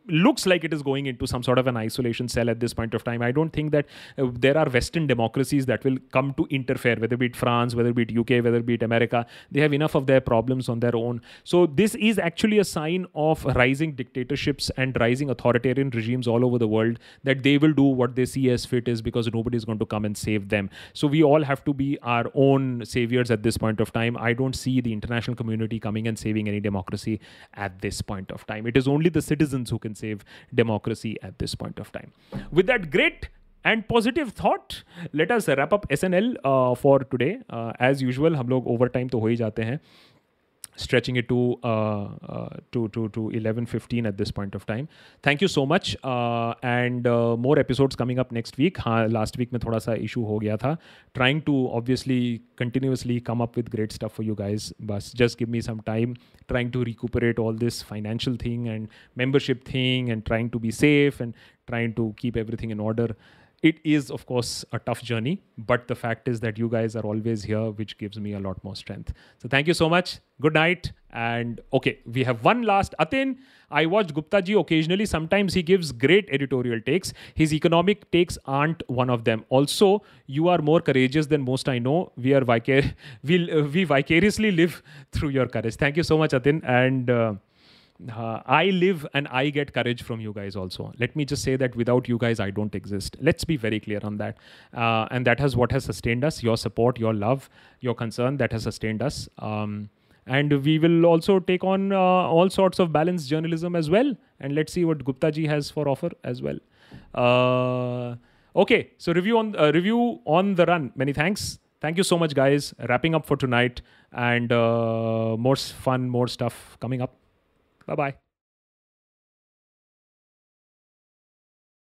looks like it is going into some sort of an isolation cell at this point of time. I don't think that there are Western democracies that will come to interfere, whether it be France, whether it be UK, whether it be America. They have enough of their problems on their own. So this is actually a sign of rising dictatorships and rising authoritarian regimes all over the world, that they will do what they see as fit is because nobody is going to come and save them. So we all have to be our own saviors at this point of time. I don't see the international community coming and saving any democracy at this point of time. It is only the citizens who can save democracy at this point of time. With that great and positive thought, let us wrap up SNL for today. As usual, हम लोग overtime तो हो ही जाते हैं, stretching it to 11:15 at this point of time. Thank you so much, and more episodes coming up next week. हाँ, last week में थोड़ा सा issue हो गया था. Trying to obviously continuously come up with great stuff for you guys. But just give me some time. Trying to recuperate all this financial thing and membership thing, and trying to be safe and trying to keep everything in order. It is, of course, a tough journey, but the fact is that you guys are always here, which gives me a lot more strength. So thank you so much. Good night. And okay, we have one last. Atin, I watch Gupta ji occasionally. Sometimes he gives great editorial takes. His economic takes aren't one of them. Also, you are more courageous than most I know. We vicariously live through your courage. Thank you so much, Atin. And I live and I get courage from you guys also. Let me just say that without you guys, I don't exist. Let's be very clear on that. And that has what has sustained us, your support, your love, your concern, that has sustained us. And we will also take on all sorts of balanced journalism as well. And let's see what Gupta ji has for offer as well. Okay, so review on the run. Many thanks. Thank you so much, guys. Wrapping up for tonight, and more fun, more stuff coming up. Bye-bye.